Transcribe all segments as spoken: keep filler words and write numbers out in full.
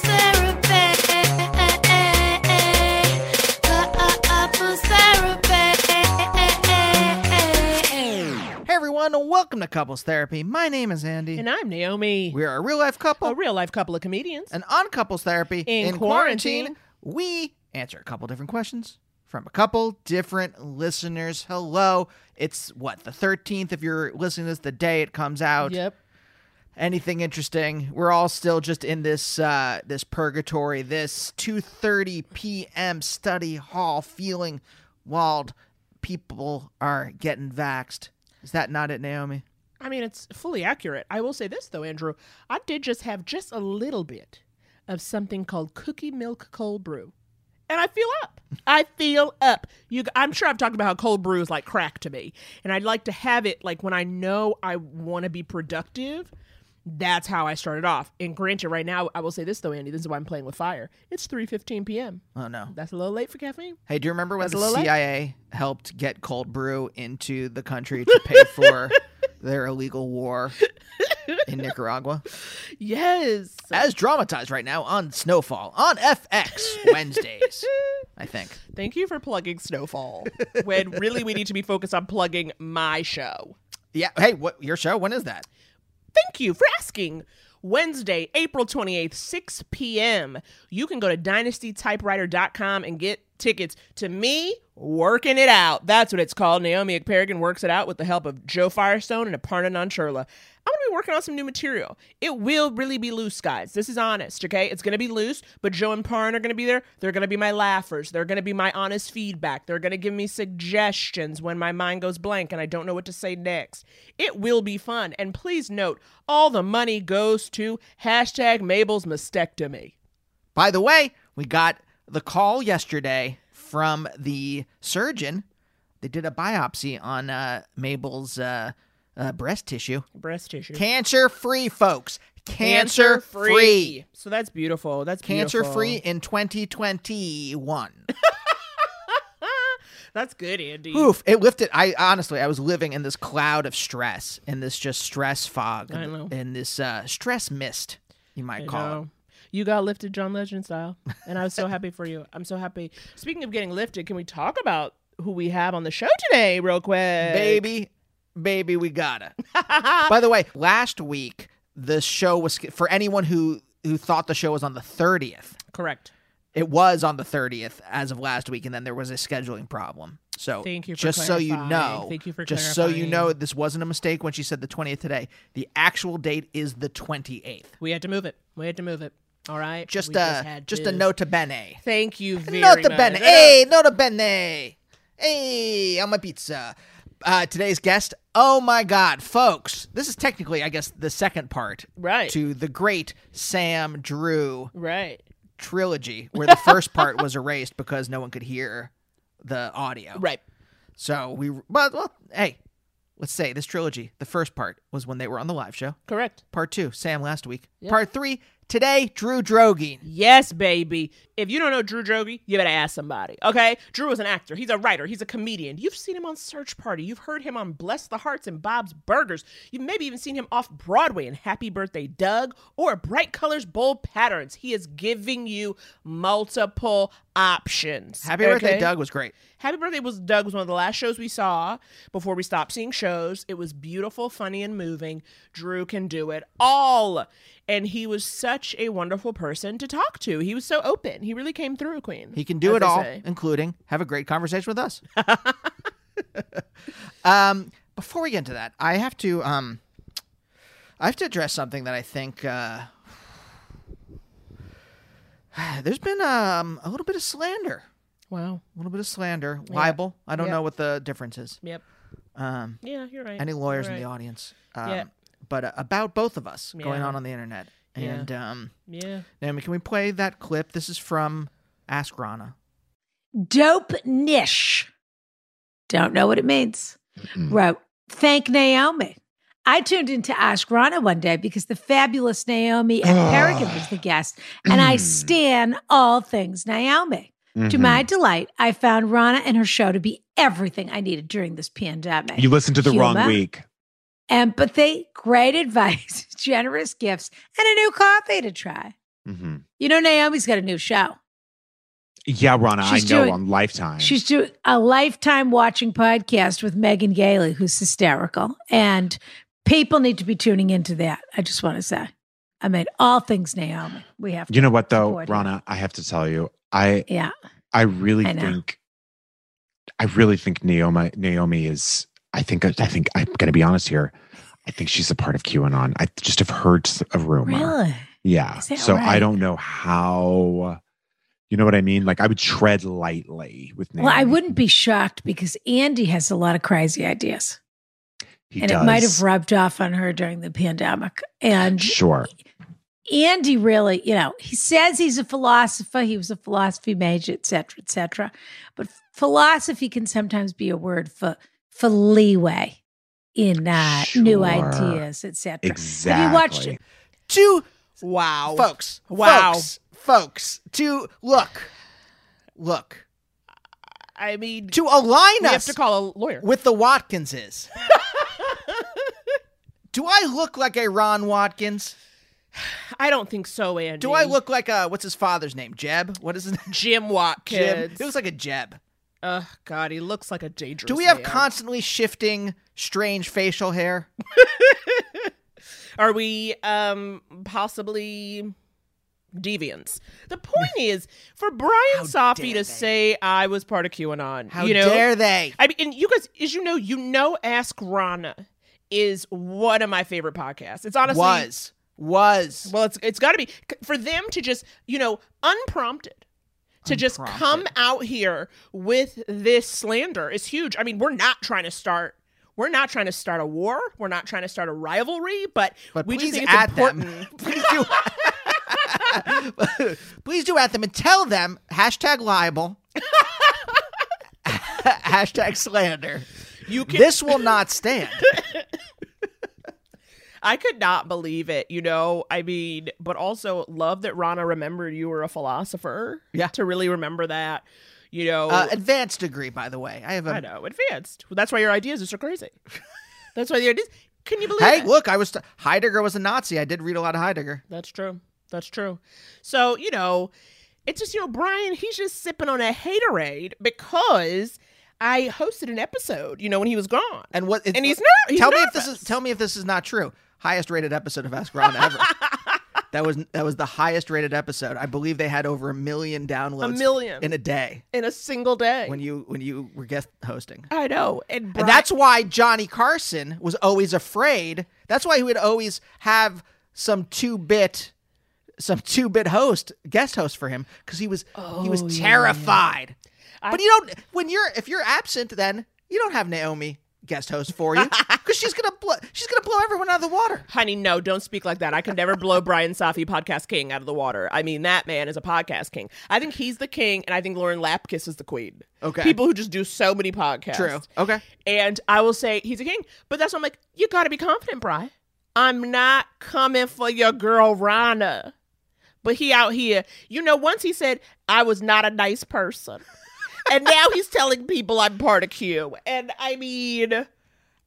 therapy, couples therapy. And welcome to Couples Therapy. My name is Andy. And I'm Naomi. We are a real-life couple. A real-life couple of comedians. And on Couples Therapy, in, in quarantine, quarantine, we answer a couple different questions from a couple different listeners. Hello. It's, what, the thirteenth if you're listening to this, the day it comes out. Yep. Anything interesting? We're all still just in this uh, this purgatory, this two thirty p.m. study hall feeling while people are getting vaxxed. Is that not it, Naomi? I mean, it's fully accurate. I will say this, though, Andrew. I did just have just a little bit of something called cookie milk cold brew. And I feel up. I feel up. You, I'm sure I've talked about how cold brew is like crack to me. And I'd like to have it like when I know I want to be productive. That's how I started off. And granted, right now, I will say this, though, Andy. This is why I'm playing with fire. It's three fifteen p.m. Oh, no. That's a little late for caffeine. Hey, do you remember when That's the C I A late? helped get cold brew into the country to pay for their illegal war in Nicaragua? Yes. As dramatized right now on Snowfall, on F X Wednesdays, I think. Thank you for plugging Snowfall, when really we need to be focused on plugging my show. Yeah. Hey, what your show? When is that? Thank you for asking. Wednesday, April twenty-eighth, six p.m. You can go to dynasty typewriter dot com and get tickets to me working it out. That's what it's called. Naomi Ekperigon works it out with the help of Joe Firestone and Aparna Nancherla. I'm going to be working on some new material. It will really be loose, guys. This is honest, okay? It's going to be loose, but Joe and Parn are going to be there. They're going to be my laughers. They're going to be my honest feedback. They're going to give me suggestions when my mind goes blank and I don't know what to say next. It will be fun. And please note, all the money goes to hashtag Mabel's mastectomy. By the way, we got the call yesterday from the surgeon. They did a biopsy on uh, Mabel's uh, uh, breast tissue. Breast tissue. Cancer-free, folks. Cancer-free. Cancer-free. So that's beautiful. That's beautiful. Cancer-free in twenty twenty-one. That's good, Andy. Oof. It lifted. I honestly, I was living in this cloud of stress, in this just stress fog, I know. in this uh, stress mist, you might I call know. it. You got lifted John Legend style, and I was so happy for you. I'm so happy. Speaking of getting lifted, can we talk about who we have on the show today real quick? Baby, baby, we gotta. By the way, last week, the show was, for anyone who, who thought the show was on the thirtieth. Correct. It was on the thirtieth as of last week, and then there was a scheduling problem. So Thank you for just clarifying. so you know, Thank you for just clarifying. so you know, this wasn't a mistake when she said the twentieth today. The actual date is the twenty-eighth. We had to move it. We had to move it. All right. Just a uh, just, just a nota bene. Thank you very nota much. Nota bene. Hey, nota bene. Hey, on my pizza. Uh, today's guest. Oh my God, folks! This is technically, I guess, the second part, right, to the great Sam Drew, right, trilogy, where the first part was erased because no one could hear the audio, right. So we, well, well hey, let's say this trilogy. The first part was when they were on the live show. Correct. Part two, Sam last week. Yep. Part three. Today, Drew Droege. Yes, baby. If you don't know Drew Droege, you better ask somebody, okay? Drew is an actor. He's a writer. He's a comedian. You've seen him on Search Party. You've heard him on Bless the Hearts and Bob's Burgers. You've maybe even seen him off-Broadway in Happy Birthday, Doug, or Bright Colors, Bold Patterns. He is giving you multiple options. Happy okay? Birthday, Doug was great. Happy Birthday was Doug was one of the last shows we saw before we stopped seeing shows. It was beautiful, funny, and moving. Drew can do it all. And he was such a wonderful person to talk to. He was so open. He really came through, Queen. He can do it all, say. including have a great conversation with us. um, before we get into that, I have to um, I have to address something that I think uh, there's been um, a little bit of slander. Wow. A little bit of slander. Yeah. Libel. I don't yep. know what the difference is. Yep. Um, yeah, you're right. Any lawyers right. in the audience? Um, yeah. But uh, about both of us yeah. going on on the internet. And yeah. Um, yeah. Naomi, can we play that clip? This is from Ask Ronna. Dope niche. Don't know what it means. Mm-mm. Wrote, thank Naomi. I tuned into Ask Ronna one day because the fabulous Naomi Ekperigon was the guest. And I stan all things Naomi. Mm-hmm. To my delight, I found Ronna and her show to be everything I needed during this pandemic. You listened to the Humor, wrong week. Empathy, great advice, generous gifts, and a new coffee to try. Mm-hmm. You know, Naomi's got a new show. Yeah, Ronna, she's I know, doing, on Lifetime. She's doing a Lifetime watching podcast with Megan Gailey, who's hysterical. And people need to be tuning into that, I just want to say. I mean, all things Naomi. We have to. You know what, though, Ronna, I have to tell you, I yeah, I really I think, I really think Naomi Naomi is. I think I think I'm going to be honest here. I think she's a part of QAnon. I just have heard a rumor. Really? Yeah. So right? I don't know how. You know what I mean? Like I would tread lightly with Naomi. Well, I wouldn't be shocked because Andy has a lot of crazy ideas. He and does. It might have rubbed off on her during the pandemic. And sure. Andy really, you know, he says he's a philosopher. He was a philosophy major, et cetera, et cetera. But philosophy can sometimes be a word for for leeway in uh, sure. new ideas, et cetera. Exactly. Have you watched it? To wow, folks, wow, folks, folks, to look, look. I mean, to align we us, have to call a lawyer with the Watkinses. Do I look like a Ron Watkins? I don't think so, Andy. Do I look like a, what's his father's name? Jeb? What is his name? Jim Watkins. Jim. He looks like a Jeb. Oh, God, he looks like a dangerous Do we have man. Constantly shifting strange facial hair? Are we um, possibly deviants? The point is, for Brian Safi to they? say I was part of QAnon. How you know? dare they? I mean, and you guys, as you know, you know Ask Ronna is one of my favorite podcasts. It's honestly... Was. Was. Well, it's it's got to be. For them to just, you know, unprompted, to unprompted. just come out here with this slander is huge. I mean, we're not trying to start, we're not trying to start a war. We're not trying to start a rivalry, but, but we just think it's important. Them. Please do. Please do at them and tell them, hashtag libel, hashtag slander. You can- this will not stand. I could not believe it, you know, I mean, but also love that Ronna remembered you were a philosopher. Yeah. To really remember that, you know. Uh, advanced degree, by the way. I have a... I know, advanced. Well, that's why your ideas are so crazy. That's why the ideas... Can you believe it? Hey, that? Look, I was... St- Heidegger was a Nazi. I did read a lot of Heidegger. That's true. That's true. So, you know, it's just, you know, Brian, he's just sipping on a haterade because... I hosted an episode, you know, when he was gone, and what? It, and he's not. He's tell nervous. me if this is. Tell me if this is not true. Highest rated episode of Ask Ronna ever. That was that was the highest rated episode. I believe they had over a million downloads. A million in a day, in a single day. When you when you were guest hosting, I know, and, Brian- and that's why Johnny Carson was always afraid. That's why he would always have some two bit. Some two-bit host, guest host for him, because he was oh, he was terrified. Yeah, yeah. But I, you don't when you're if you're absent, then you don't have Naomi guest host for you because she's gonna blow she's gonna blow everyone out of the water. Honey, no, don't speak like that. I could never blow Brian Safi, podcast king, out of the water. I mean, that man is a podcast king. I think he's the king, and I think Lauren Lapkus is the queen. Okay, people who just do so many podcasts. True. Okay, and I will say he's a king, but that's why I'm like, you got to be confident, Brian. I'm not coming for your girl Ronna. But he out here, you know, once he said, I was not a nice person. And now he's telling people I'm part of Q. And I mean,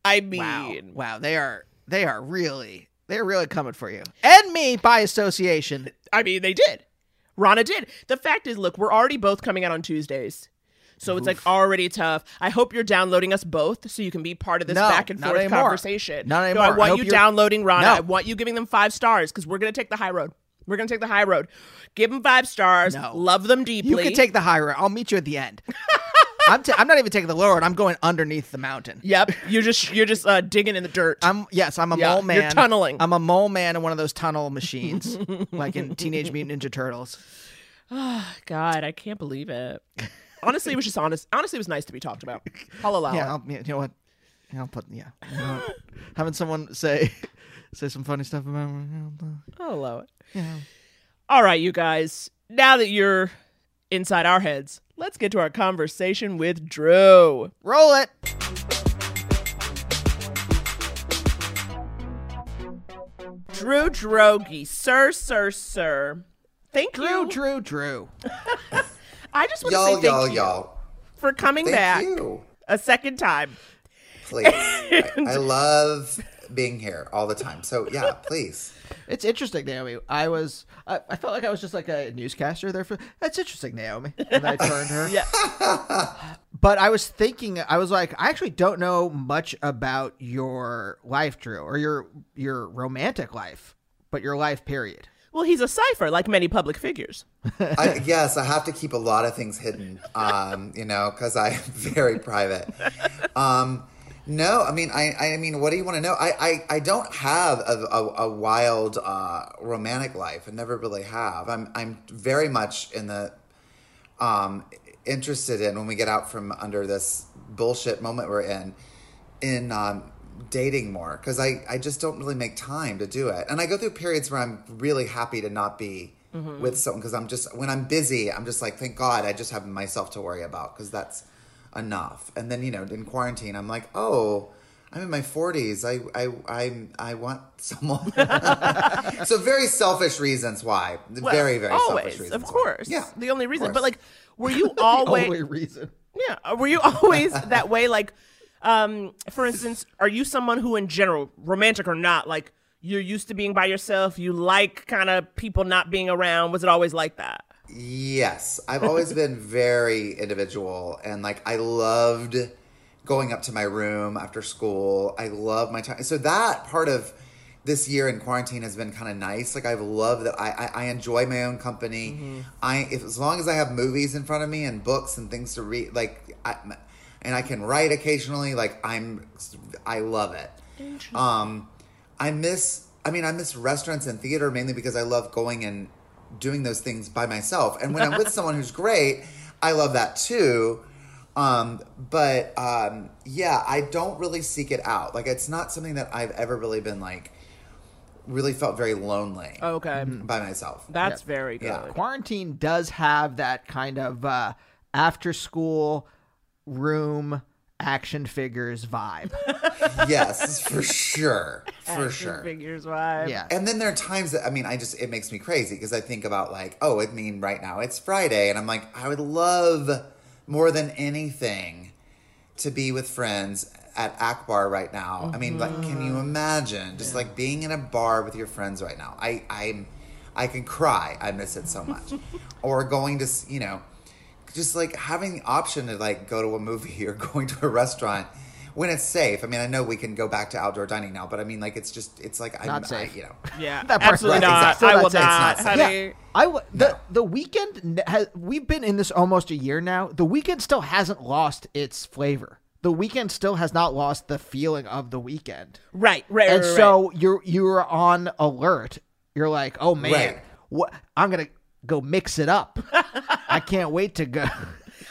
I mean. Wow, wow. They are, they are really, they're really coming for you. And me, by association. I mean, they did. Ronna did. The fact is, look, we're already both coming out on Tuesdays. So Oof. It's like already tough. I hope you're downloading us both so you can be part of this no, back and forth anymore. conversation. Not anymore. No, I want I you you're... downloading Ronna. No. I want you giving them five stars because we're going to take the high road. We're going to take the high road. Give them five stars. No. Love them deeply. You can take the high road. I'll meet you at the end. I'm, t- I'm not even taking the low road. I'm going underneath the mountain. Yep. You're just you're just uh, digging in the dirt. I'm Yes, I'm a yeah, mole man. You're tunneling. I'm a mole man in one of those tunnel machines like in Teenage Mutant Ninja Turtles. Oh, God. I can't believe it. Honestly, it was just honest. Honestly, it was nice to be talked about. I'll allow yeah, it. I'll, you know what? I'll put, yeah. You know what? Having someone say say some funny stuff about me. I'll allow it. Yeah. All right, you guys. Now that you're inside our heads, let's get to our conversation with Drew. Roll it. Drew Droege. Sir, sir, sir. Thank Drew, you. Drew, Drew, Drew. I just want y'all, to say thank y'all, you y'all. for coming thank back you. a second time. Please. I, I love being here all the time. So, yeah, please. It's interesting, Naomi. I was, I, I felt like I was just like a newscaster there. For That's interesting, Naomi. And I turned her. yeah. But I was thinking, I was like, I actually don't know much about your life, Drew, or your your romantic life, but your life, period. Well, he's a cipher, like many public figures. I, yes, I have to keep a lot of things hidden, um, you know, because I'm very private. Um, no, I mean, I, I mean, what do you want to know? I, I, I don't have a, a, a wild uh, romantic life. I never really have. I'm, I'm very much in the um, interested in when we get out from under this bullshit moment we're in, in. Um, dating more because I, I just don't really make time to do it. And I go through periods where I'm really happy to not be mm-hmm. with someone because I'm just, when I'm busy, I'm just like, thank God I just have myself to worry about because that's enough. And then, you know, in quarantine, I'm like, oh, I'm in my forties. I I I, I want someone. So very selfish reasons why. Well, very, very always, selfish reasons. Of course. Why. Yeah. The only reason. But like, were you always. The only reason. Yeah. Were you always that way? Like, Um, for instance, are you someone who in general, romantic or not, like you're used to being by yourself, you like kind of people not being around? Was it always like that? Yes. I've always been very individual and like I loved going up to my room after school. I love my time. So that part of this year in quarantine has been kind of nice. Like I've loved that I, I, I enjoy my own company. Mm-hmm. I if, as long as I have movies in front of me and books and things to read, like I And I can write occasionally. Like I'm, I love it. Interesting. Um, I miss, I mean, I miss restaurants and theater mainly because I love going and doing those things by myself. And when I'm with someone who's great, I love that too. Um, but, um, yeah, I don't really seek it out. Like it's not something that I've ever really been like, really felt very lonely. Okay. By myself. That's yeah. very good. Yeah. Quarantine does have that kind of, uh, after school, room action figures vibe. Yes, for sure. For action sure. figures vibe. Yeah. And then there are times that I mean I just it makes me crazy because I think about like, oh, I mean right now it's Friday and I'm like, I would love more than anything to be with friends at Akbar right now. Mm-hmm. I mean, like can you imagine just yeah. like being in a bar with your friends right now? I I'm I can cry. I miss it so much. Or going to, you know, just like having the option to like go to a movie or going to a restaurant when it's safe. I mean, I know we can go back to outdoor dining now, but I mean, like it's just it's like I'm not safe. I, you know, yeah, that absolutely right, not. Exactly. I will not. not yeah, I w- the no. the weekend has, we've been in this almost a year now. The weekend still hasn't lost its flavor. The weekend still has not lost the feeling of the weekend. Right, right, and right, so right. you're you're on alert. You're like, oh man, right. what I'm gonna. Go mix it up. I can't wait to go.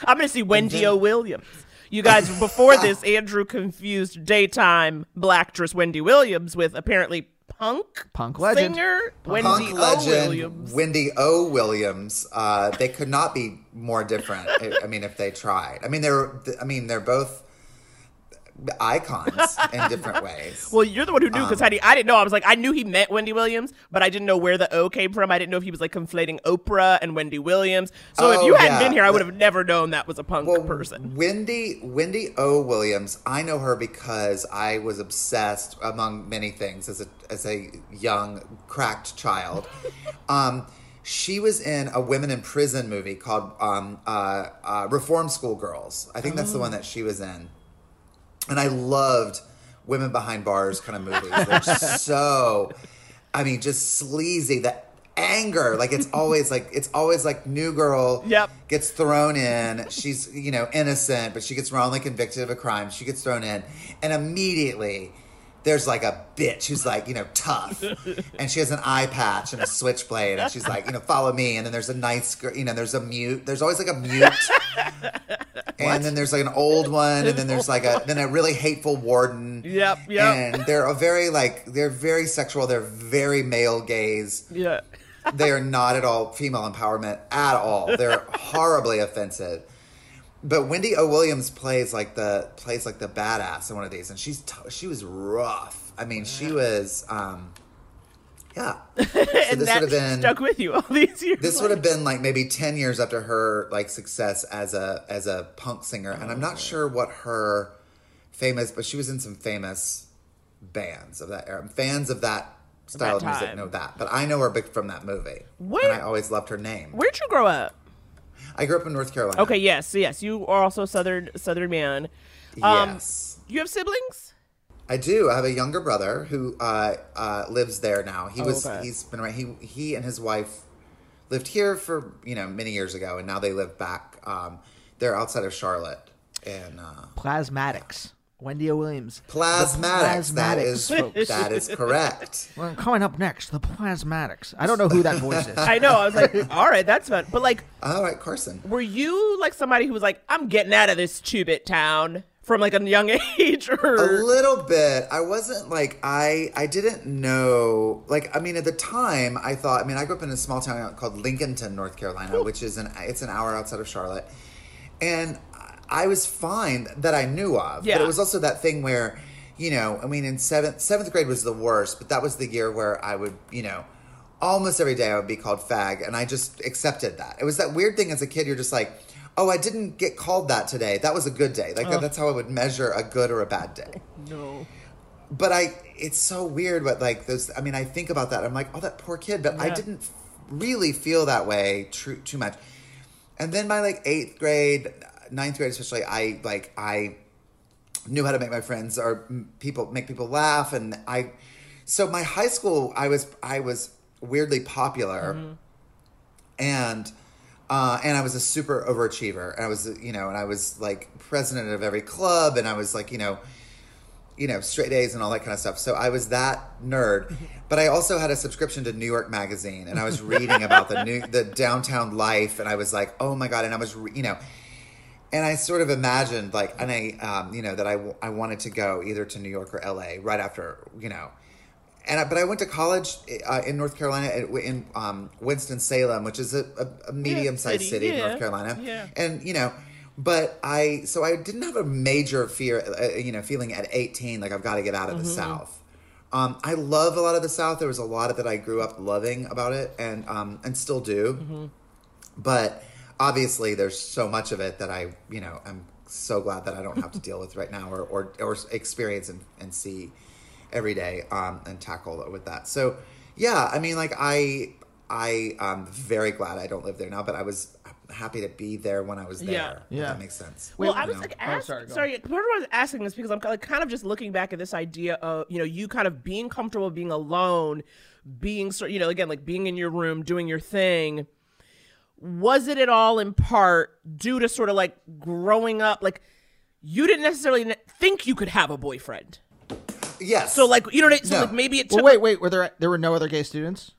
I'm going to see Wendy O. Williams. You guys, before this, Andrew confused daytime blackstress Wendy Williams with apparently punk punk legend singer punk Wendy punk O. Legend, Williams. Wendy O. Williams. Uh, they could not be more different. I mean, if they tried. I mean, they're. I mean, they're both. icons in different ways. Well, you're the one who knew, because um, Heidi, I didn't know. I was like, I knew he meant Wendy Williams, but I didn't know where the O came from. I didn't know if he was like conflating Oprah and Wendy Williams. So oh, if you hadn't yeah. been here, I would have never known that was a punk well, person. Wendy Wendy O. Williams, I know her because I was obsessed, among many things, as a as a young cracked child. um, she was in a women in prison movie called um, uh, uh, Reform School Girls. I think oh. that's the one that she was in. And I loved women behind bars kind of movies. They're so, I mean, just sleazy. The anger, like it's always like, it's always like new girl yep. gets thrown in. She's, you know, innocent, but she gets wrongly convicted of a crime. She gets thrown in. And immediately there's like a bitch who's like, you know, tough. And she has an eye patch and a switchblade. And she's like, you know, follow me. And then there's a nice girl, you know, there's a mute. There's always like a mute. What? And then there's like an old one, and then there's like a then a really hateful warden. Yep, yep. And they're a very like they're very sexual. They're very male gaze. Yeah, they are not at all female empowerment at all. They're horribly offensive. But Wendy O. Williams plays like the plays like the badass in one of these, and she's t- she was rough. I mean, yeah. she was. Um, Yeah, so and this that would have been, stuck with you all these years. This would have been like maybe ten years after her like success as a as a punk singer, and I'm not sure what her famous, but she was in some famous bands of that era. Fans of that style of music know that, but I know her from that movie. What? And I always loved her name. Where'd you grow up? I grew up in North Carolina. Okay, yes, yes, you are also a Southern Southern man. Um, yes, you have siblings. I do. I have a younger brother who uh, uh, lives there now. He was. Oh, okay. He's been around. He he and his wife lived here for you know many years ago, and now they live back. Um, they're outside of Charlotte. And uh, Plasmatics. Yeah. Wendy O. Williams. Plasmatics. Plasmatics. That is that is correct. Well, coming up next, the Plasmatics. I don't know who that voice is. I know. I was like, all right, that's fun. But like, all right, Carson. Were you like somebody who was like, I'm getting out of this two-bit town? From like a young age, or a little bit. I wasn't like I. I didn't know. Like I mean, at the time, I thought. I mean, I grew up in a small town called Lincolnton, North Carolina, which is an. It's an hour outside of Charlotte, and I was fine that I knew of. Yeah. But it was also that thing where, you know, I mean, in seventh seventh grade was the worst, but that was the year where I would, you know, almost every day I would be called fag, and I just accepted that. It was that weird thing as a kid. You're just like. Oh, I didn't get called that today. That was a good day. Like, uh, that's how I would measure a good or a bad day. No. But I, it's so weird, but like those, I mean, I think about that. I'm like, oh, that poor kid. But yeah. I didn't really feel that way too, too much. And then by like eighth grade, ninth grade, especially, I like, I knew how to make my friends or people, make people laugh. And I, so my high school, I was, I was weirdly popular. Mm-hmm. And, Uh, and I was a super overachiever, and I was, you know, and I was like president of every club, and I was like, you know, you know, straight A's and all that kind of stuff. So I was that nerd, but I also had a subscription to New York magazine, and I was reading about the new, the downtown life, and I was like, oh my God. And I was, re- you know, and I sort of imagined like, and I, um, you know, that I, w- I wanted to go either to New York or L A right after, you know. And I, but I went to college uh, in North Carolina in um, Winston-Salem, which is a, a, a medium-sized yeah, city, city yeah. in North Carolina. Yeah. And you know, but I so I didn't have a major fear, uh, you know, feeling at eighteen like I've got to get out of mm-hmm. the South. Um, I love a lot of the South. There was a lot of that I grew up loving about it, and um, and still do. Mm-hmm. But obviously, there's so much of it that I, you know, I'm so glad that I don't have to deal with right now, or or, or experience and, and see. Every day um, and tackle with that. So, yeah, I mean, like I, I am very glad I don't live there now, but I was happy to be there when I was there. Yeah, yeah. If that makes sense. Well, well I was know? like, ask, oh, sorry, sorry part of why I was asking this because I'm like kind of just looking back at this idea of, you know, you kind of being comfortable, being alone, being, you know, again, like being in your room, doing your thing. Was it at all in part due to sort of like growing up, like you didn't necessarily think you could have a boyfriend? Yes. So like you know what I, so no. like maybe it took well, wait wait were there there were no other gay students?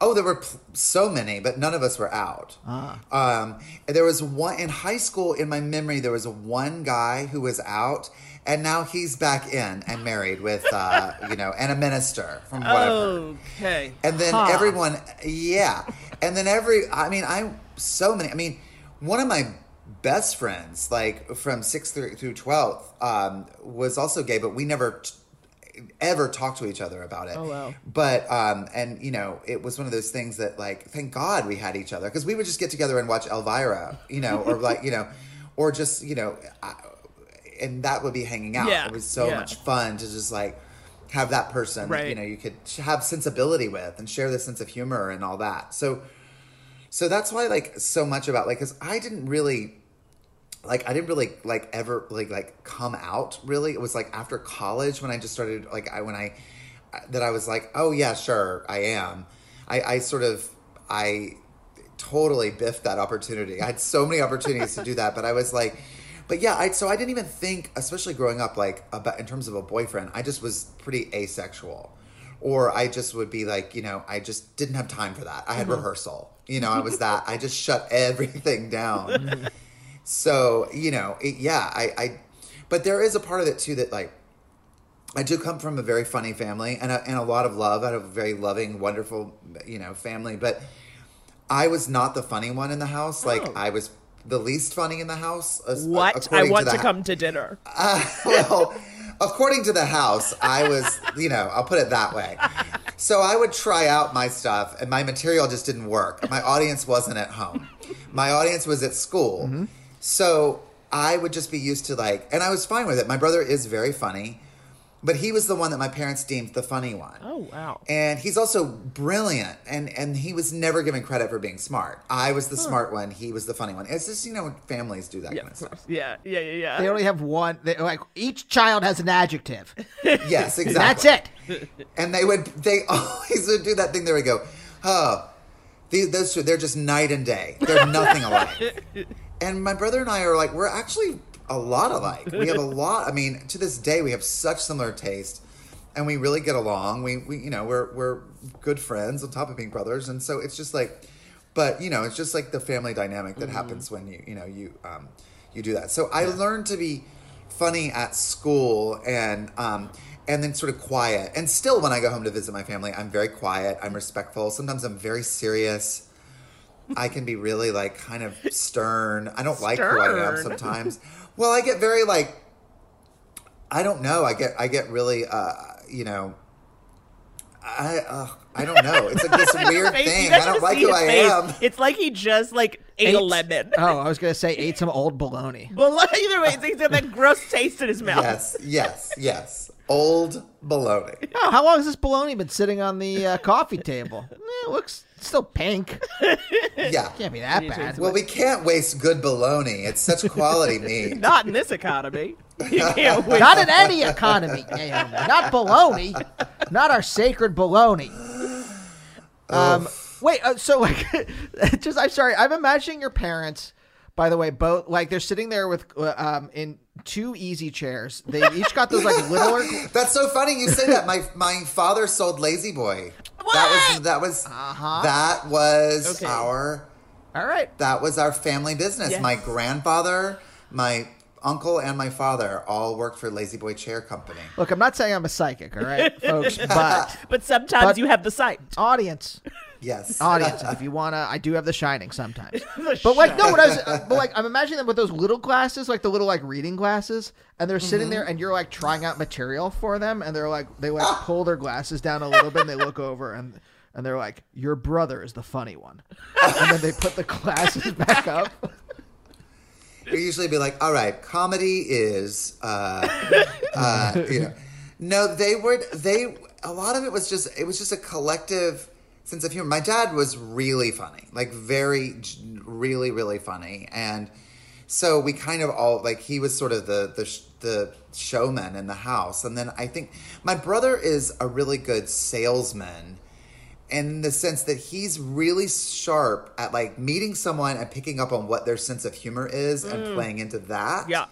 Oh, there were pl- so many, but none of us were out. Ah. Um there was one in high school in my memory there was one guy who was out and now he's back in and married with uh you know and a minister from whatever. Okay. And then huh. everyone yeah. And then every I mean I so many I mean one of my best friends, like from sixth through twelfth, um, was also gay, but we never t- ever talked to each other about it. Oh, wow. But, um, and you know, it was one of those things that, like, thank God we had each other, because we would just get together and watch Elvira, you know, or like, you know, or just, you know, I, and that would be hanging out. Yeah. It was so yeah. much fun to just like have that person, right. you know, you could have sensibility with and share the sense of humor and all that. So, so that's why, like, so much about, like, because I didn't really, like, I didn't really, like, ever, like, like, come out, really. It was, like, after college when I just started, like, I, when I, that I was like, oh, yeah, sure, I am. I, I sort of, I totally biffed that opportunity. I had so many opportunities to do that, but I was like, but, yeah, I, so I didn't even think, especially growing up, like, about, in terms of a boyfriend, I just was pretty asexual. Or I just would be like, you know, I just didn't have time for that. I had mm-hmm. rehearsal. You know, I was that. I just shut everything down. So, you know, it, yeah, I, I, but there is a part of it too that, like, I do come from a very funny family and a, and a lot of love. I have a very loving, wonderful, you know, family. But I was not the funny one in the house. Oh. Like, I was the least funny in the house. What? I want to, to come to dinner. Uh, well, according to the house, I was, you know, I'll put it that way. So I would try out my stuff and my material just didn't work. My audience wasn't at home. My audience was at school. Mm-hmm. So I would just be used to, like, and I was fine with it. My brother is very funny, but he was the one that my parents deemed the funny one. Oh, wow. And he's also brilliant. And, and he was never given credit for being smart. I was the huh. smart one. He was the funny one. It's just, you know, families do that yeah, kind of stuff. Yeah, yeah, yeah, yeah. They only have one. They, like, each child has an adjective. Yes, exactly. That's it. And they would, they always would do that thing. There we go. Oh, these, those two, they're just night and day. They're nothing alike. And my brother and I are like, we're actually a lot alike. We have a lot. I mean, to this day, we have such similar taste and we really get along. We, we, you know, we're, we're good friends on top of being brothers. And so it's just like, but you know, it's just like the family dynamic that mm-hmm. happens when you, you know, you, um, you do that. So I yeah. learned to be funny at school and, um, and then sort of quiet. And still when I go home to visit my family, I'm very quiet. I'm respectful. Sometimes I'm very serious. I can be really, like, kind of stern. I don't stern. like who I am sometimes. Well, I get very, like, I don't know. I get I get really, uh, you know, I uh, I don't know. It's like this weird thing. I don't like who I face. am. It's like he just, like, ate, ate a lemon. Oh, I was going to say ate some old bologna. Well, either way, he's got that gross taste in his mouth. Yes, yes, yes. Old bologna. Oh, how long has this bologna been sitting on the uh, coffee table? It looks still pink. Yeah. Can't be that bad. Well, we can't waste good bologna. It's such quality meat. Not in this economy. You can't waste Not in any economy, Naomi. Not bologna. Not our sacred bologna. Um, wait, uh, so like, just, I'm sorry. I'm imagining your parents, by the way, both, like, they're sitting there with, um, in, two easy chairs. They each got those, like, littler. That's so funny you say that. My my father sold Lazy Boy. What? That was that was uh-huh. that was okay. our. All right. That was our family business. Yes. My grandfather, my uncle, and my father all worked for Lazy Boy Chair Company. Look, I'm not saying I'm a psychic, all right, folks, but but sometimes but you have the sight. Audience. Yes. Audience, if you want to, I do have The Shining sometimes. the but like, no, what I was, but like, I'm imagining them with those little glasses, like the little, like, reading glasses, and they're mm-hmm. sitting there and you're, like, trying out material for them. And they're like, they like pull their glasses down a little bit and they look over and, and they're like, your brother is the funny one. And then they put the glasses back up. They usually be like, all right, comedy is, uh, uh, you know, no, they were, they, a lot of it was just, it was just a collective sense of humor. My dad was really funny, like very, really, really funny, and so we kind of all, like, he was sort of the the the showman in the house. And then I think my brother is a really good salesman in the sense that he's really sharp at, like, meeting someone and picking up on what their sense of humor is mm. and playing into that. Yeah,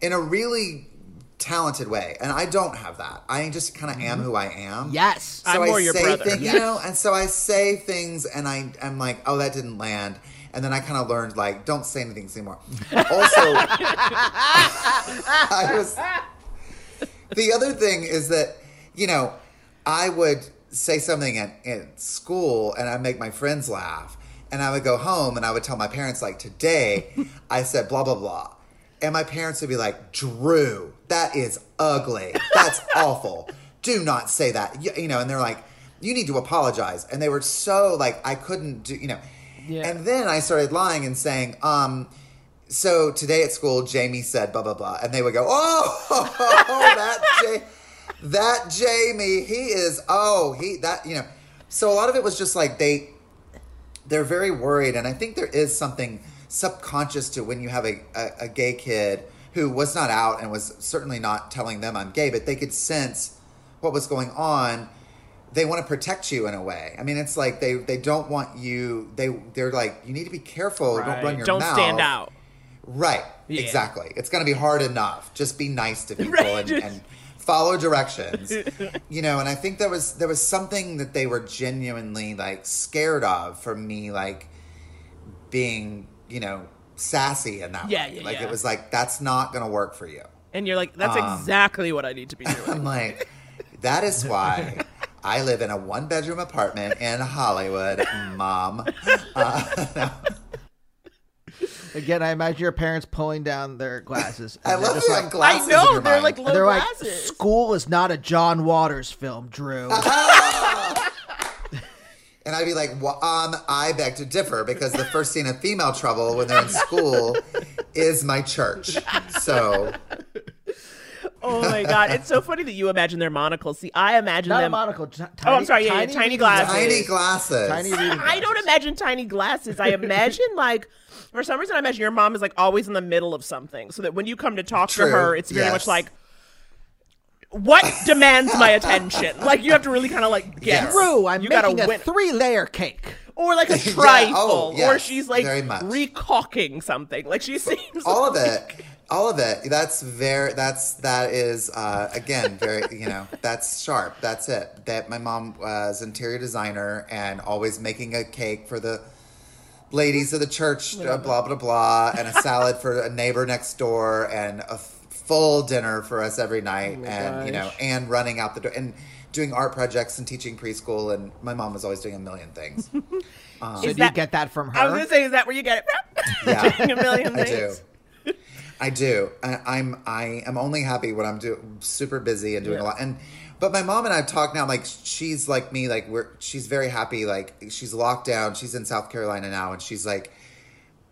in a really talented way. And I don't have that. I just kind of am who I am. Yes. So I'm I more your say brother. Things, yes. You know, and so I say things and I, I'm like, oh, that didn't land. And then I kind of learned, like, don't say anything anymore. Also, I was, the other thing is that, you know, I would say something at, at school and I'd make my friends laugh. And I would go home and I would tell my parents, like, today I said blah, blah, blah. And my parents would be like, Drew, that is ugly. That's awful. Do not say that. You, you know, and they're like, you need to apologize. And they were so like, I couldn't do, you know. Yeah. And then I started lying and saying, um, so today at school, Jamie said blah, blah, blah. And they would go, oh, oh, oh, oh that, ja- that Jamie, he is, oh, he, that, you know. So a lot of it was just like they... They're very worried, and I think there is something subconscious to when you have a, a, a gay kid who was not out and was certainly not telling them I'm gay, but they could sense what was going on. They want to protect you in a way. I mean, it's like they, they don't want you. They, they're like, you need to be careful. Right. Don't run your don't mouth. Don't stand out. Right. Yeah. Exactly. It's going to be hard enough. Just be nice to people right. and, and follow directions. You know, and I think there was there was something that they were genuinely like scared of from me, like being, you know, sassy in that yeah, way. Yeah, like yeah. It was like, that's not gonna work for you. And you're like, that's um, exactly what I need to be doing. I'm like, that is why I live in a one bedroom apartment in Hollywood, Mom. Uh, no. Again, I imagine your parents pulling down their glasses. I love their like, glasses. I know they're mind. Like little they're glasses. They're like, school is not a John Waters film, Drew. Uh-huh. And I'd be like, well, um, I beg to differ because the first scene of Female Trouble when they're in school is my church. So. Oh my God! It's so funny that you imagine their monocles. See, I imagine not them. Not a monocle. T- tiny, oh, I'm sorry. Yeah, tiny, yeah, tiny glasses. Tiny glasses. Tiny glasses. I don't imagine tiny glasses. I imagine like. For some reason, I imagine your mom is like always in the middle of something so that when you come to talk True. To her, it's very yes. much like, what demands my attention? Like, you have to really kind of like guess. Drew, I'm you making a win. Three-layer cake. Or like a trifle. Yeah. Oh, yes. Or she's like re-caulking something. Like she seems All like... of it. All of it. That's very, that's, that is, uh, again, very, you know, that's sharp. That's it. That my mom was interior designer and always making a cake for the ladies of the church, uh, blah, blah, blah, and a salad for a neighbor next door and a f- full dinner for us every night. Oh and, gosh. You know, and running out the door and doing art projects and teaching preschool. And my mom was always doing a million things. Um, so do that, you get that from her? I was going to say, is that where you get it from? Yeah, doing a million things. I do. I do. I, I'm, I am only happy when I'm do, super busy and doing yeah. a lot. And, but my mom and I talk now, like, she's like me, like, we're, she's very happy, like, she's locked down, she's in South Carolina now, and she's, like,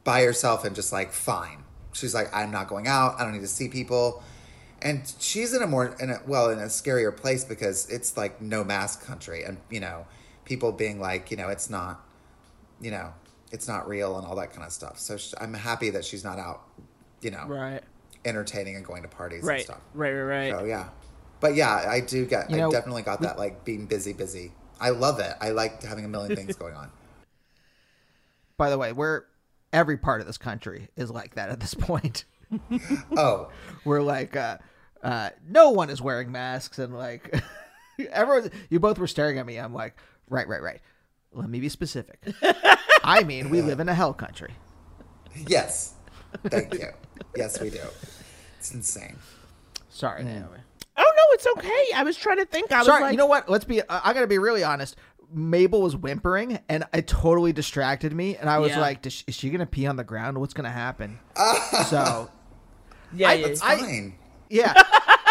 by herself and just, like, fine. She's like, I'm not going out, I don't need to see people. And she's in a more, in a, well, in a scarier place because it's, like, no mask country. And, you know, people being like, you know, it's not, you know, it's not real and all that kind of stuff. So she, I'm happy that she's not out, you know, right. entertaining and going to parties right. and stuff. Right, right, right. So, yeah. But yeah, I do get, you know, I definitely got that, like, being busy, busy. I love it. I like having a million things going on. By the way, we're, every part of this country is like that at this point. Oh. We're like, uh, uh, no one is wearing masks. And like, everyone, you both were staring at me. I'm like, right, right, right. Let me be specific. I mean, we yeah. live in a hell country. Yes. Thank you. Yes, we do. It's insane. Sorry. Yeah. Anyway. Oh, no, it's okay. I was trying to think. I was Sorry, like, you know what? Let's be, uh, I gotta be really honest. Mabel was whimpering and it totally distracted me. And I was yeah. like, is she, is she gonna pee on the ground? What's gonna happen? Uh, so, yeah, I, yeah it's I, fine. I, yeah.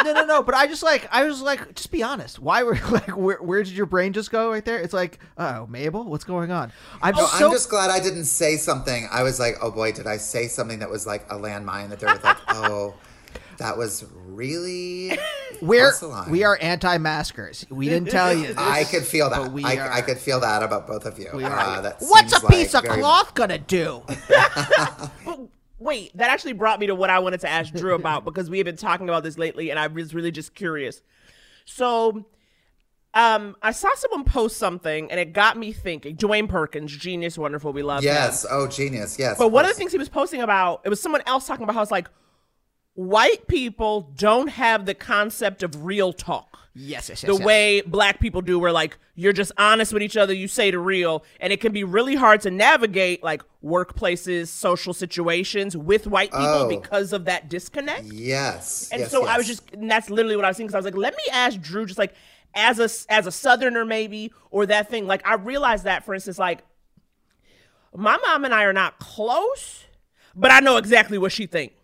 No, no, no. But I just like, I was like, just be honest. Why were like, where, where did your brain just go right there? It's like, oh, Mabel, what's going on? I'm, oh, so- I'm just glad I didn't say something. I was like, oh boy, did I say something that was like a landmine that they were like, oh. That was really We're We are anti-maskers. We didn't tell you this. I could feel that. I, are, I could feel that about both of you. Uh, that What's a piece like of very... cloth going to do? Well, wait, that actually brought me to what I wanted to ask Drew about because we have been talking about this lately and I was really just curious. So um, I saw someone post something and it got me thinking. Dwayne Perkins, genius, wonderful, we love yes. him. Yes, oh, genius, yes. But one of the things he was posting about, it was someone else talking about how it's like, white people don't have the concept of real talk. Yes, yes, yes. The yes. way black people do, where like you're just honest with each other, you say the real, and it can be really hard to navigate like workplaces, social situations with white people oh. because of that disconnect. Yes. And yes, so yes. I was just, and that's literally what I was thinking. Cause I was like, let me ask Drew, just like as a as a Southerner maybe, or that thing. Like I realized that, for instance, like My mom and I are not close, but I know exactly what she thinks.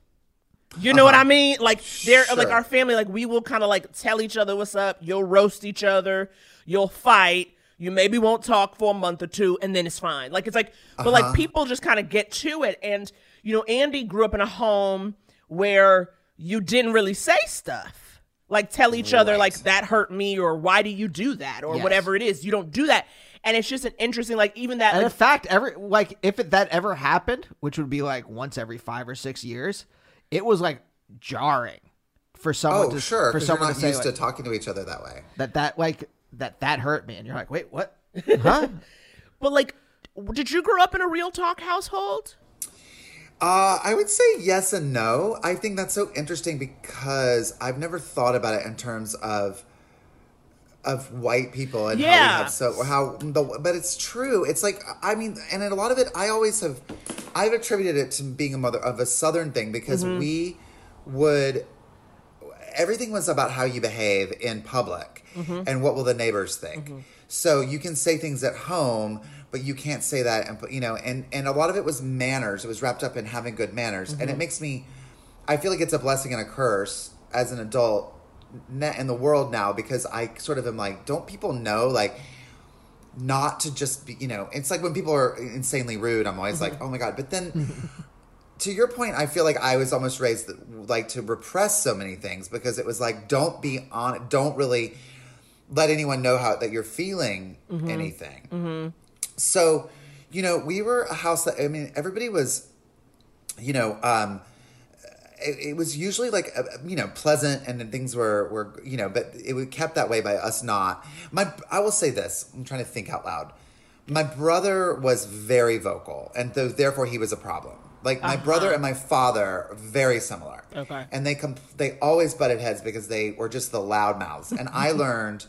You know uh-huh. what I mean? Like, they're sure. like our family, like we will kind of like tell each other what's up. You'll roast each other. You'll fight. You maybe won't talk for a month or two, and then it's fine. Like, it's like, uh-huh. but like people just kind of get to it. And, you know, Andy grew up in a home where you didn't really say stuff. Like tell each right. other like that hurt me, or why do you do that, or yes. whatever it is. You don't do that. And it's just an interesting, like, even that. And like, in fact, every like if it, that ever happened, which would be like once every five or six years, it was like jarring for someone oh, to sure, for someone you're not to say used like, to talking to each other that way. That that like that that hurt me, and you're like, wait, what? Huh? But like, did you grow up in a real talk household? Uh, I would say yes and no. I think that's so interesting because I've never thought about it in terms of. Of white people and yeah. how we have so how the but it's true. It's like, I mean, and in a lot of it, I always have I've attributed it to being a mother of a Southern thing because mm-hmm. we would everything was about how you behave in public mm-hmm. and what will the neighbors think. Mm-hmm. So you can say things at home, but you can't say that, and you know, and and a lot of it was manners. It was wrapped up in having good manners, mm-hmm. and it makes me I feel like it's a blessing and a curse as an adult. Net in the world now because I sort of am like, don't people know like not to just be, you know, it's like when people are insanely rude, I'm always mm-hmm. like, oh my God. But then to your point, I feel like I was almost raised that, like to repress so many things because it was like, don't be on, don't really let anyone know how that you're feeling mm-hmm. anything. Mm-hmm. So, you know, we were a house that, I mean, everybody was, you know, um, It, it was usually like, uh, you know, pleasant and things were, were, you know, but it was kept that way by us not. My, I will say this, I'm trying to think out loud. My brother was very vocal and th- therefore he was a problem. Like my uh-huh. brother and my father, very similar. Okay. And they, com- they always butted heads because they were just the loud mouths. And I learned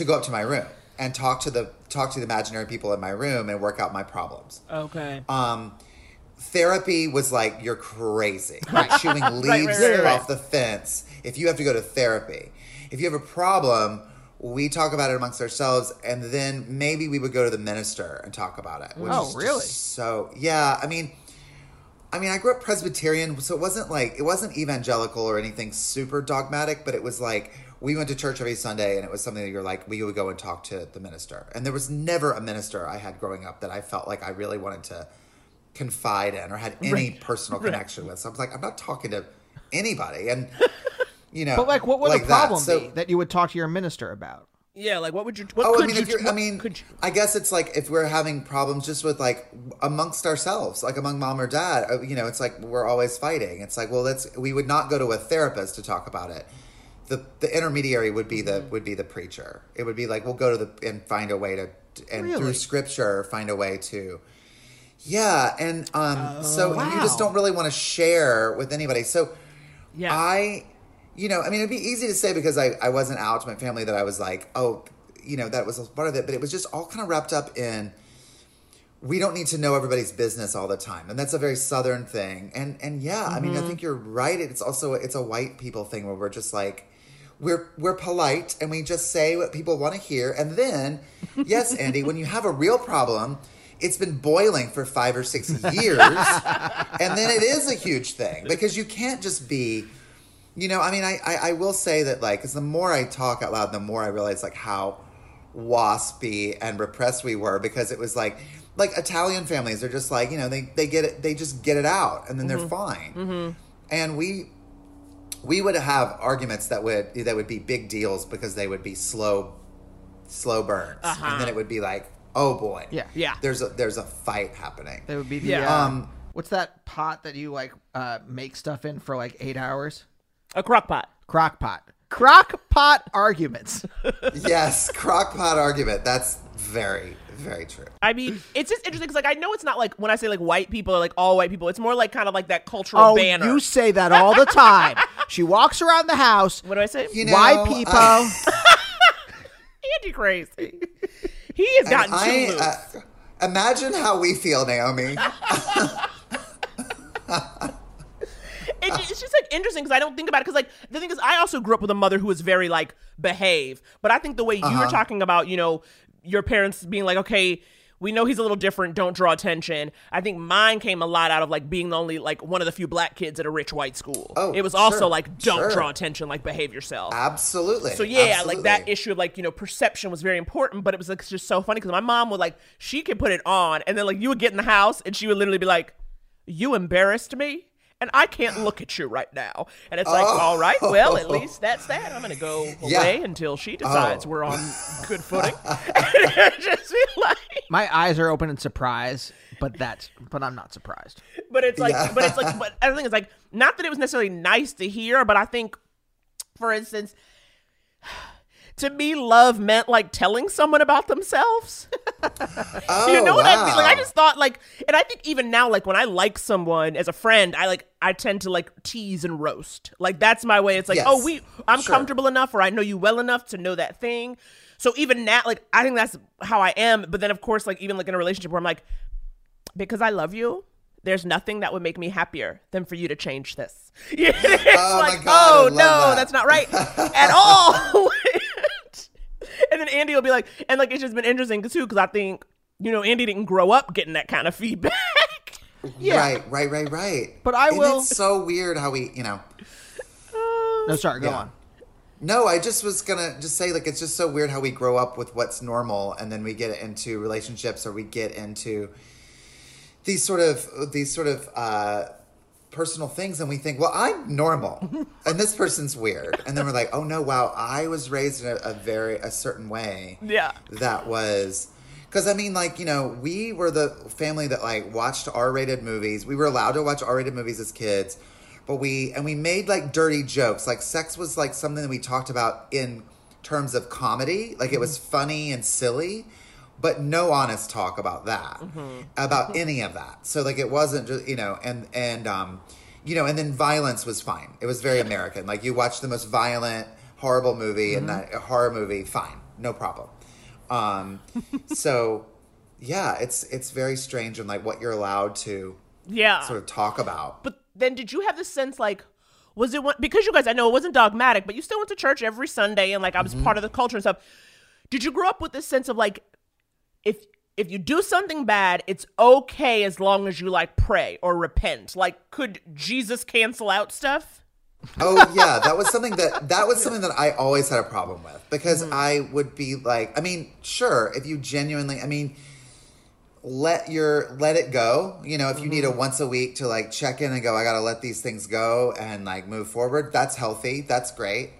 to go up to my room and talk to the, talk to the imaginary people in my room and work out my problems. Okay. Um, Therapy was like, you're crazy. Like chewing leaves right, right, right, off right. the fence. If you have to go to therapy, if you have a problem, we talk about it amongst ourselves. And then maybe we would go to the minister and talk about it. Which oh, really? So, yeah. I mean, I mean, I grew up Presbyterian, so it wasn't like, it wasn't evangelical or anything super dogmatic, but it was like, we went to church every Sunday and it was something that you're like, we would go and talk to the minister. And there was never a minister I had growing up that I felt like I really wanted to confide in or had any right. personal connection right. with. So I was like, I'm not talking to anybody. And, you know. But, like, what would like the problem that. So, be that you would talk to your minister about? Yeah, like, what would you... What oh, could I mean, you, if you're, I mean, you? I guess it's like if we're having problems just with, like, amongst ourselves, like among mom or dad, you know, it's like we're always fighting. It's like, well, that's we would not go to a therapist to talk about it. The the intermediary would be the would be the preacher. It would be like, we'll go to the... and find a way to... and really? Through scripture, find a way to... Yeah, and um, oh, so wow. you just don't really want to share with anybody. So yeah. I, you know, I mean, it'd be easy to say because I, I wasn't out to my family that I was like, oh, you know, that was a part of it. But it was just all kind of wrapped up in, we don't need to know everybody's business all the time. And that's a very Southern thing. And and yeah, mm-hmm. I mean, I think you're right. It's also, it's a white people thing where we're just like, We're we're polite and we just say what people want to hear. And then, yes, Andy, when you have a real problem, it's been boiling for five or six years. And then it is a huge thing because you can't just be, you know, I mean, I, I, I will say that, like, because the more I talk out loud, the more I realize, like, how waspy and repressed we were because it was like, like Italian families are just like, you know, they, they get it, they just get it out and then mm-hmm. they're fine. Mm-hmm. And we, we would have arguments that would, that would be big deals because they would be slow, slow burns. Uh-huh. And then it would be like, oh boy! Yeah, yeah. There's a there's a fight happening. That would be the yeah. um. What's that pot that you like uh make stuff in for like eight hours? A crock pot. Crock pot. Crock pot arguments. Yes, crock pot argument. That's very very true. I mean, it's just interesting because like I know it's not like when I say like white people or like all white people. It's more like kind of like that cultural oh, banner. You say that all the time. She walks around the house. What do I say? You know, white people. Uh... Andy crazy. He has gotten I, too loose. Uh, imagine how we feel, Naomi. it, it's just like interesting because I don't think about it. Because like the thing is, I also grew up with a mother who was very like behave. But I think the way you uh-huh. were talking about, you know, your parents being like, okay, we know he's a little different, don't draw attention. I think mine came a lot out of like being the only, like one of the few black kids at a rich white school. Oh, it was also sure, like, don't sure. draw attention, like behave yourself. Absolutely. So yeah, Absolutely. like that issue of like, you know, perception was very important, but it was like just so funny because my mom would like, she could put it on and then like you would get in the house and she would literally be like, you embarrassed me and I can't look at you right now. And it's like, oh. all right, well, at least that's that. I'm going to go away yeah. until she decides oh. we're on good footing. Just be like, my eyes are open in surprise, but that's, but I'm not surprised. But it's like, yeah. but it's like, but I think it's like, not that it was necessarily nice to hear, but I think, for instance, to me, love meant like telling someone about themselves. oh, you know what wow. I mean? Like, I just thought like, and I think even now, like when I like someone as a friend, I like, I tend to like tease and roast. Like that's my way. It's like, yes. oh, we, I'm sure. comfortable enough, or I know you well enough to know that thing. So even now, like, I think that's how I am. But then of course, like even like in a relationship where I'm like, because I love you, there's nothing that would make me happier than for you to change this. it's oh like, my God, oh no, that. that's not right at all. And then Andy will be like, and like, it's just been interesting too, because I think, you know, Andy didn't grow up getting that kind of feedback. yeah. Right, right, right, right. But I and will. It's so weird how we, you know. Uh, no, sorry, go yeah. on. No, I just was going to just say, like, it's just so weird how we grow up with what's normal. And then we get into relationships, or we get into these sort of, these sort of, uh, personal things, and we think, well, I'm normal and this person's weird, and then we're like, oh no, wow, I was raised in a, a very a certain way. Yeah, that was because I mean, like, you know, we were the family that like watched R-rated movies. We were allowed to watch R-rated movies as kids, but we and we made like dirty jokes. Like sex was like something that we talked about in terms of comedy, like mm-hmm. it was funny and silly, but no honest talk about that, mm-hmm. about any of that. So like, it wasn't just, you know, and, and, um, you know, and then violence was fine. It was very American. Like you watch the most violent, horrible movie mm-hmm. and that a horror movie, fine, no problem. Um, so yeah, it's, it's very strange in like what you're allowed to yeah. sort of talk about. But then did you have the sense like, was it one, because you guys, I know it wasn't dogmatic, but you still went to church every Sunday and like, I was mm-hmm. part of the culture and stuff. Did you grow up with this sense of like, If if you do something bad, it's okay as long as you like pray or repent. Like, could Jesus cancel out stuff? Oh yeah, that was something that that was something that I always had a problem with, because mm-hmm. I would be like, I mean, sure, if you genuinely, I mean, let your let it go. You know, if you mm-hmm. need a once a week to like check in and go, I gotta let these things go and like move forward. That's healthy. That's great.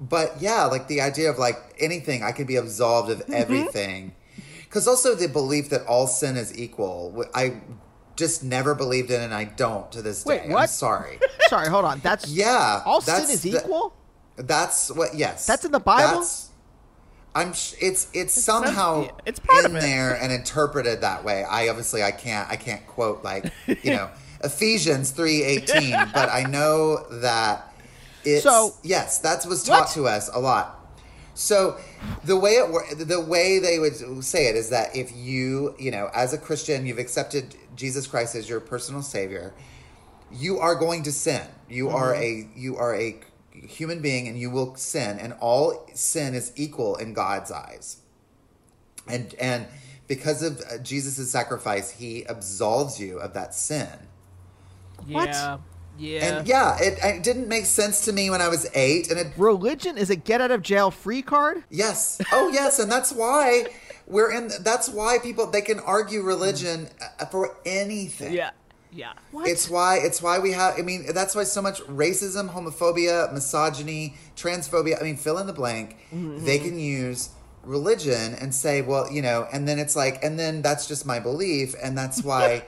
But yeah, like the idea of like anything, I could be absolved of mm-hmm. everything. Because also the belief that all sin is equal, I just never believed in, and I don't to this day. Wait, what? I'm sorry. Sorry, hold on. That's yeah. All that's sin is the, equal? That's what, yes. That's in the Bible? That's, I'm. It's it's, it's somehow some, it's part in of it. there and interpreted that way. I obviously, I can't, I can't quote like, you know, Ephesians three eighteen, but I know that it's, so, yes, that was taught what? to us a lot. So the way it the way they would say it is that if you, you know, as a Christian, you've accepted Jesus Christ as your personal savior, you are going to sin. You mm-hmm. are a you are a human being, and you will sin, and all sin is equal in God's eyes. And and because of Jesus' sacrifice, he absolves you of that sin. Yeah. What? Yeah. And yeah, it, it didn't make sense to me when I was eight. And it, religion is a get out of jail free card? Yes. Oh, yes. And that's why we're in. That's why people, they can argue religion mm. for anything. Yeah. Yeah. What? It's why, it's why we have, I mean, that's why so much racism, homophobia, misogyny, transphobia, I mean, fill in the blank. Mm-hmm. They can use religion and say, well, you know, and then it's like, and then that's just my belief. And that's why,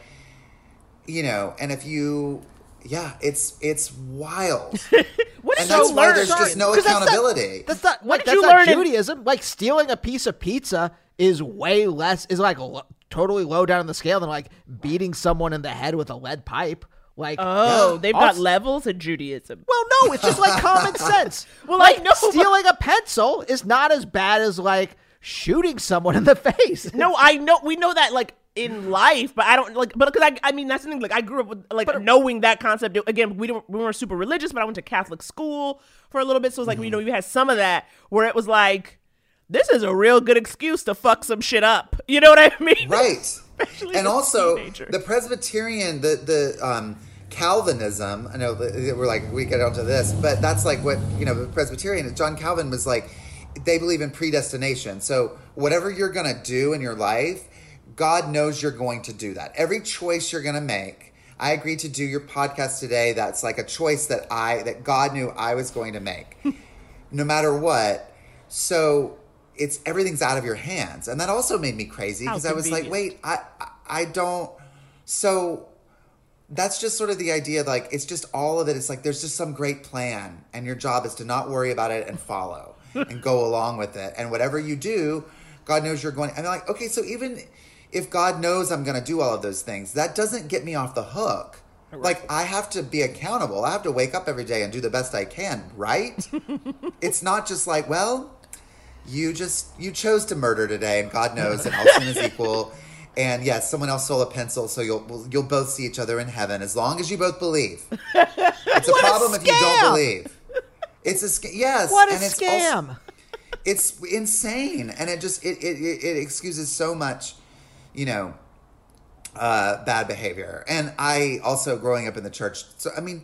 you know, and if you, yeah, it's it's wild. What did and you that's learn? Why there's Sorry. just no accountability. That's not, that's not what, what did that's you not learn Judaism. In- like stealing a piece of pizza is way less, is like lo- totally low down on the scale than like beating someone in the head with a lead pipe. Like, oh, yeah, they've also, got levels in Judaism. Well, no, it's just like common sense. Well, like I know, stealing but- a pencil is not as bad as like shooting someone in the face. No, I know, we know that, like, in life, but I don't like, but because I, I mean, that's the thing, like, I grew up with, like, but, knowing that concept. Again, we don't, we weren't super religious, but I went to Catholic school for a little bit, so it was like, mm-hmm. you know, you had some of that where it was like, this is a real good excuse to fuck some shit up. You know what I mean? Right. Especially and also teenager. The Presbyterian, the, the um, Calvinism, I know we're like, we get onto this, but that's like what, you know, the Presbyterian, John Calvin was like, they believe in predestination. So whatever you're going to do in your life, God knows you're going to do that. Every choice you're going to make. I agreed to do your podcast today. That's like a choice that I, that God knew I was going to make no matter what. So it's, everything's out of your hands. And that also made me crazy because I was like, wait, I, I don't. So that's just sort of the idea. Like, it's just all of it. It's like, there's just some great plan and your job is to not worry about it and follow and go along with it. And whatever you do, God knows you're going. And they're like, okay, so even if God knows I'm going to do all of those things, that doesn't get me off the hook. Right. Like, I have to be accountable. I have to wake up every day and do the best I can, right? It's not just like, well, you just, you chose to murder today and God knows and all sin is equal. And yes, someone else stole a pencil, so you'll you'll both see each other in heaven as long as you both believe. It's a problem a if you don't believe. It's a scam. Yes. What a and it's scam. Also, it's insane. And it just, it, it, it excuses so much. You know, uh, bad behavior. And I also, growing up in the church, so I mean,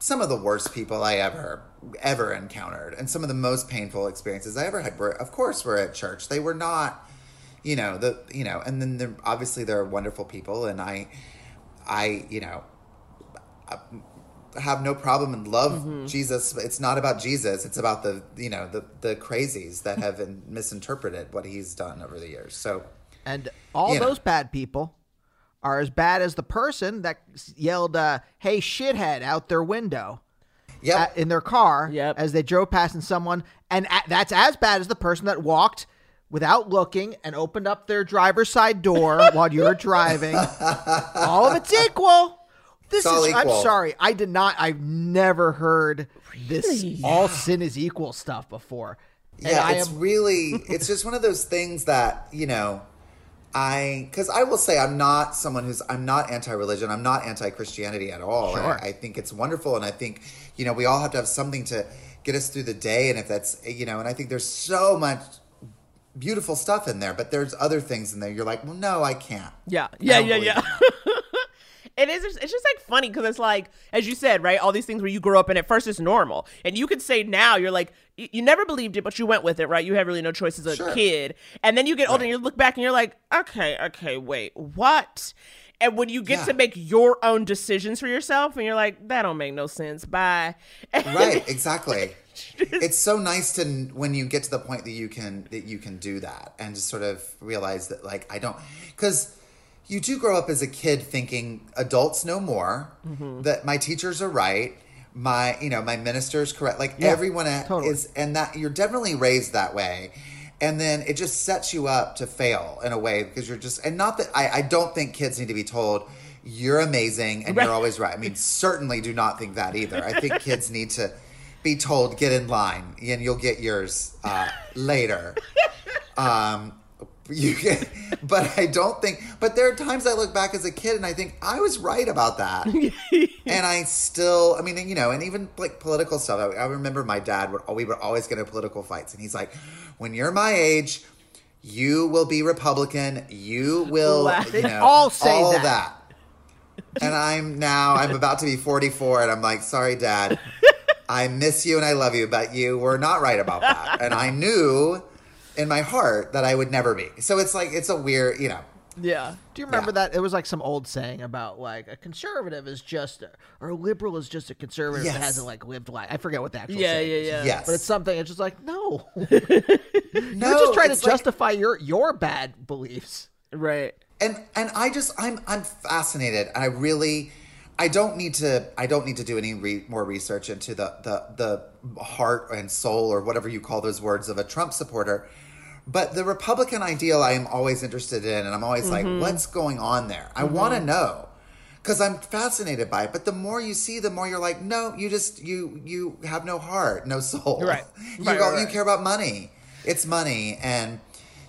some of the worst people I ever, ever encountered and some of the most painful experiences I ever had were, of course, were at church. They were not, you know, the, you know, and then there, obviously there are wonderful people and I, I, you know, I have no problem and love mm-hmm. Jesus. It's not about Jesus. It's about the, you know, the, the crazies that have misinterpreted what he's done over the years. So. And all yeah. those bad people are as bad as the person that yelled, uh, hey, shithead, out their window yep. at, in their car yep. as they drove past someone. And a- that's as bad as the person that walked without looking and opened up their driver's side door while you were driving. All of it's equal. This it's is, equal. I'm sorry. I did not. I've never heard this really? All sin is equal stuff before. Yeah, it's am- really, it's just one of those things that, you know, I, because I will say I'm not someone who's, I'm not anti-religion. I'm not anti-Christianity at all. Sure. I, I think it's wonderful. And I think, you know, we all have to have something to get us through the day. And if that's, you know, and I think there's so much beautiful stuff in there, but there's other things in there. You're like, well, no, I can't. Yeah. Yeah. Yeah. Yeah. It is. It's just like funny because it's like, as you said, right? All these things where you grow up and at first it's normal. And you could say now you're like, you, you never believed it, but you went with it, right? You had really no choice as a sure. kid. And then you get older right. and you look back and you're like, okay, okay, wait, what? And when you get yeah. to make your own decisions for yourself and you're like, that don't make no sense. Bye. And right. Exactly. Just, it's so nice to when you get to the point that you can, that you can do that and just sort of realize that like, I don't, because you do grow up as a kid thinking adults know more, mm-hmm. that my teachers are right, my, you know, my minister's correct, like yeah, everyone totally. Is, and that you're definitely raised that way. And then it just sets you up to fail in a way because you're just, and not that I, I don't think kids need to be told you're amazing and right. you're always right. I mean, certainly do not think that either. I think kids need to be told, get in line and you'll get yours uh, later. Um, You can, but I don't think, but there are times I look back as a kid and I think I was right about that. And I still, I mean, you know, and even like political stuff. I, I remember my dad, would, we were always getting political fights. And he's like, when you're my age, you will be Republican. You will, you know, all, say all that. that. And I'm now, I'm about to be forty-four and I'm like, sorry, Dad, I miss you and I love you, but you were not right about that. And I knew in my heart that I would never be. So it's like, it's a weird, you know. Yeah. Do you remember yeah. that? It was like some old saying about like a conservative is just, a, or a liberal is just a conservative yes. that hasn't like lived life. I forget what the actual yeah, saying yeah, is. Yeah, yeah, yeah. But it's something, it's just like, no. no You're just trying to justify like, your, your bad beliefs. Right. And and I just, I'm I'm fascinated. I really, I don't need to, I don't need to do any re- more research into the, the, the heart and soul or whatever you call those words of a Trump supporter. But the Republican ideal I am always interested in, and I'm always mm-hmm. like, what's going on there? I mm-hmm. want to know because I'm fascinated by it. But the more you see, the more you're like, no, you just, you you have no heart, no soul. Right. You, right, go, right. you care about money. It's money. And,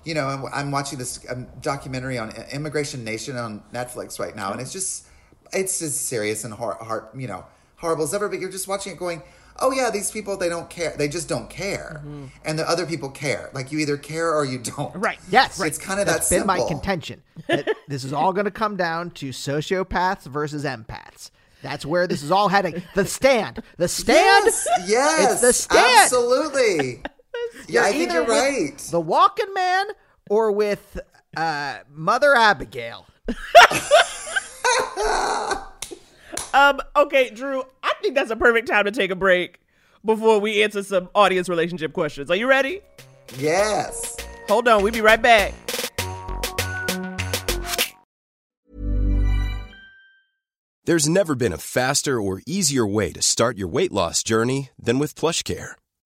you know, I'm, I'm watching this um, documentary on Immigration Nation on Netflix right now. And it's just, it's as serious and hor- hor- you know, horrible as ever. But you're just watching it going, oh yeah, these people, they don't care. They just don't care. Mm-hmm. And the other people care. Like, you either care or you don't. Right. Yes. Right. It's kind of That's that simple. That's been my contention. That this is all going to come down to sociopaths versus empaths. That's where this is all heading. The Stand. The Stand. Yes. yes it's The Stand. Absolutely. Yeah, I think you're right. The Walking Man or with uh, Mother Abigail. Um, okay, Drew, I think that's a perfect time to take a break before we answer some audience relationship questions. Are you ready? Yes. Hold on, we'll be right back. There's never been a faster or easier way to start your weight loss journey than with PlushCare.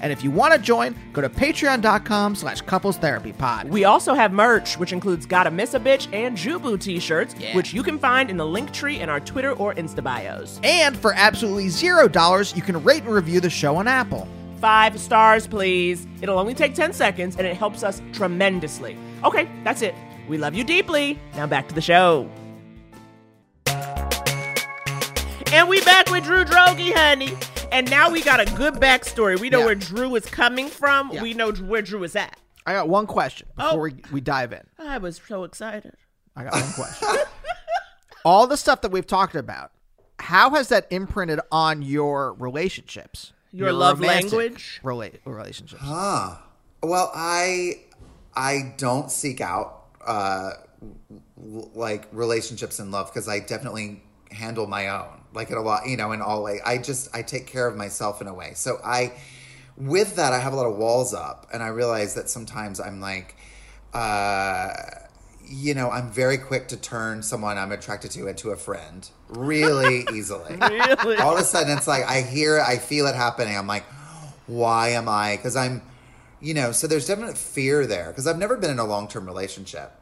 And if you want to join, go to patreon.com slash couplestherapypod. We also have merch, which includes Gotta Miss a Bitch and Jubu t-shirts, yeah. which you can find in the link tree in our Twitter or Insta bios. And for absolutely zero dollars, you can rate and review the show on Apple. Five stars, please. It'll only take ten seconds, and it helps us tremendously. Okay, that's it. We love you deeply. Now back to the show. And we back with Drew Droege, honey. And now we got a good backstory. We know yeah. where Drew is coming from. Yeah. We know where Drew is at. I got one question before oh. we, we dive in. I was so excited. I got one question. All the stuff that we've talked about, how has that imprinted on your relationships? Your, your love language? Rela- relationships. Huh. Well, I I don't seek out uh, like relationships and love because I definitely handle my own. Like in a lot, you know, in all ways, I just, I take care of myself in a way. So I, with that, I have a lot of walls up, and I realize that sometimes I'm like, uh, you know, I'm very quick to turn someone I'm attracted to into a friend really easily. Really? All of a sudden it's like, I hear it, I feel it happening. I'm like, why am I? Cause I'm, you know, so there's definite fear there. Cause I've never been in a long-term relationship,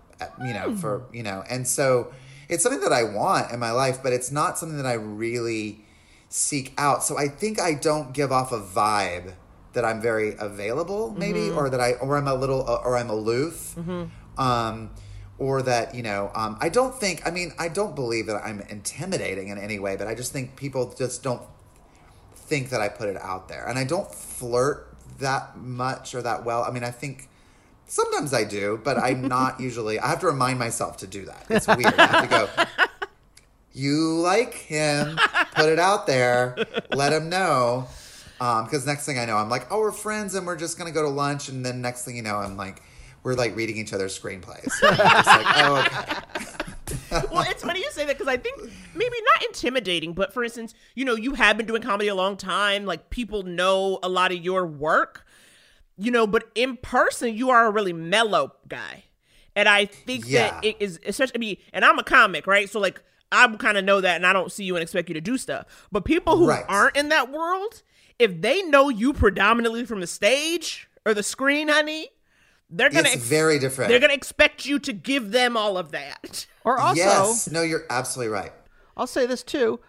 you know, mm. for, you know, and so it's something that I want in my life, but it's not something that I really seek out. So I think I don't give off a vibe that I'm very available, maybe, mm-hmm. or that I, or I'm a little, or I'm aloof, mm-hmm. um, or that, you know, um, I don't think, I mean, I don't believe that I'm intimidating in any way, but I just think people just don't think that I put it out there. And I don't flirt that much or that well. I mean, I think sometimes I do, but I'm not usually. I have to remind myself to do that. It's weird. I have to go, you like him, put it out there, let him know. Because um, next thing I know, I'm like, oh, we're friends and we're just going to go to lunch. And then next thing you know, I'm like, we're like reading each other's screenplays. So I'm just like, oh, okay. Well, it's funny you say that because I think maybe not intimidating, but for instance, you know, you have been doing comedy a long time. Like people know a lot of your work. You know, but in person, you are a really mellow guy. And I think yeah. that it is, especially me, and I'm a comic, right? So like, I kind of know that, and I don't see you and expect you to do stuff. But people who right. aren't in that world, if they know you predominantly from the stage or the screen, honey, they're gonna it's ex- very different. They're gonna expect you to give them all of that. Or also, yes, no, you're absolutely right. I'll say this too: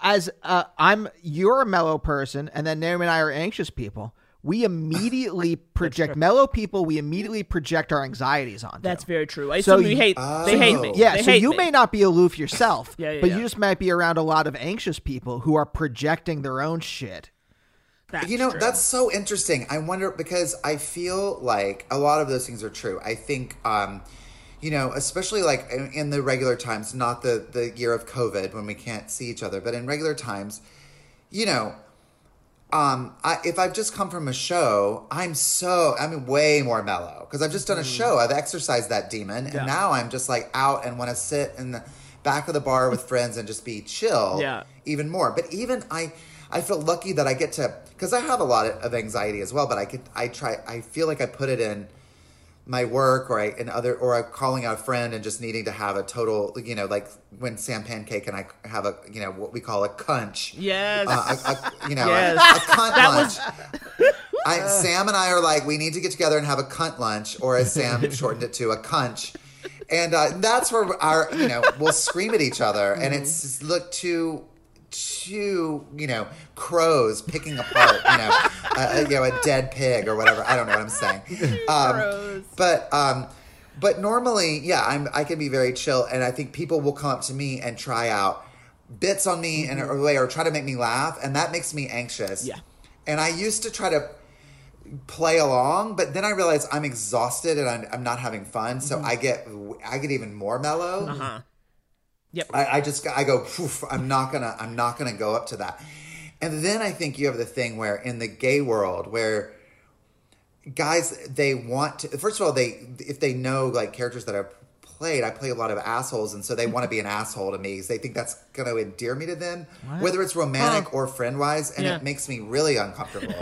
as uh, I'm, you're a mellow person, and then Naomi and I are anxious people. We immediately project mellow people. We immediately project our anxieties onto. That's very true. I so you, hate, oh. they hate me. Yeah, they so hate you me. May not be aloof yourself, yeah, yeah, but yeah. you just might be around a lot of anxious people who are projecting their own shit. That's you know, true. That's so interesting. I wonder, because I feel like a lot of those things are true. I think, um, you know, especially like in, in the regular times, not the, the year of COVID when we can't see each other, but in regular times, you know, Um, I, if I've just come from a show, I'm so, I'm way more mellow because I've just done a show. I've exercised that demon. Yeah. And now I'm just like out and want to sit in the back of the bar with friends and just be chill yeah. even more. But even I, I feel lucky that I get to, because I have a lot of anxiety as well, but I could, I try, I feel like I put it in my work or I, in other, or I'm calling out a friend and just needing to have a total, you know, like when Sam Pancake and I have a, you know, what we call a cunch. Yes. Uh, a, a, you know, yes. a, a cunt that lunch. Was... I, Sam and I are like, we need to get together and have a cunt lunch, or as Sam shortened it to, a cunch. And uh, that's where our, you know, we'll scream at each other and mm-hmm. it's look too, two, you know, crows picking apart, you know, a, you know, a dead pig or whatever. I don't know what I'm saying. Um, but, um, but normally, yeah, I'm, I can be very chill. And I think people will come up to me and try out bits on me mm-hmm. in a way or try to make me laugh. And that makes me anxious. Yeah. And I used to try to play along, but then I realized I'm exhausted and I'm, I'm not having fun. So mm-hmm. I get, I get even more mellow. Uh-huh. Yep. I, I just I go. Poof, I'm not gonna. I'm not gonna go up to that. And then I think you have the thing where in the gay world where guys they want to. First of all, they if they know like characters that I've played, I play a lot of assholes, and so they want to be an asshole to me because they think that's gonna endear me to them, what? Whether it's romantic oh. or friend wise, and yeah. it makes me really uncomfortable.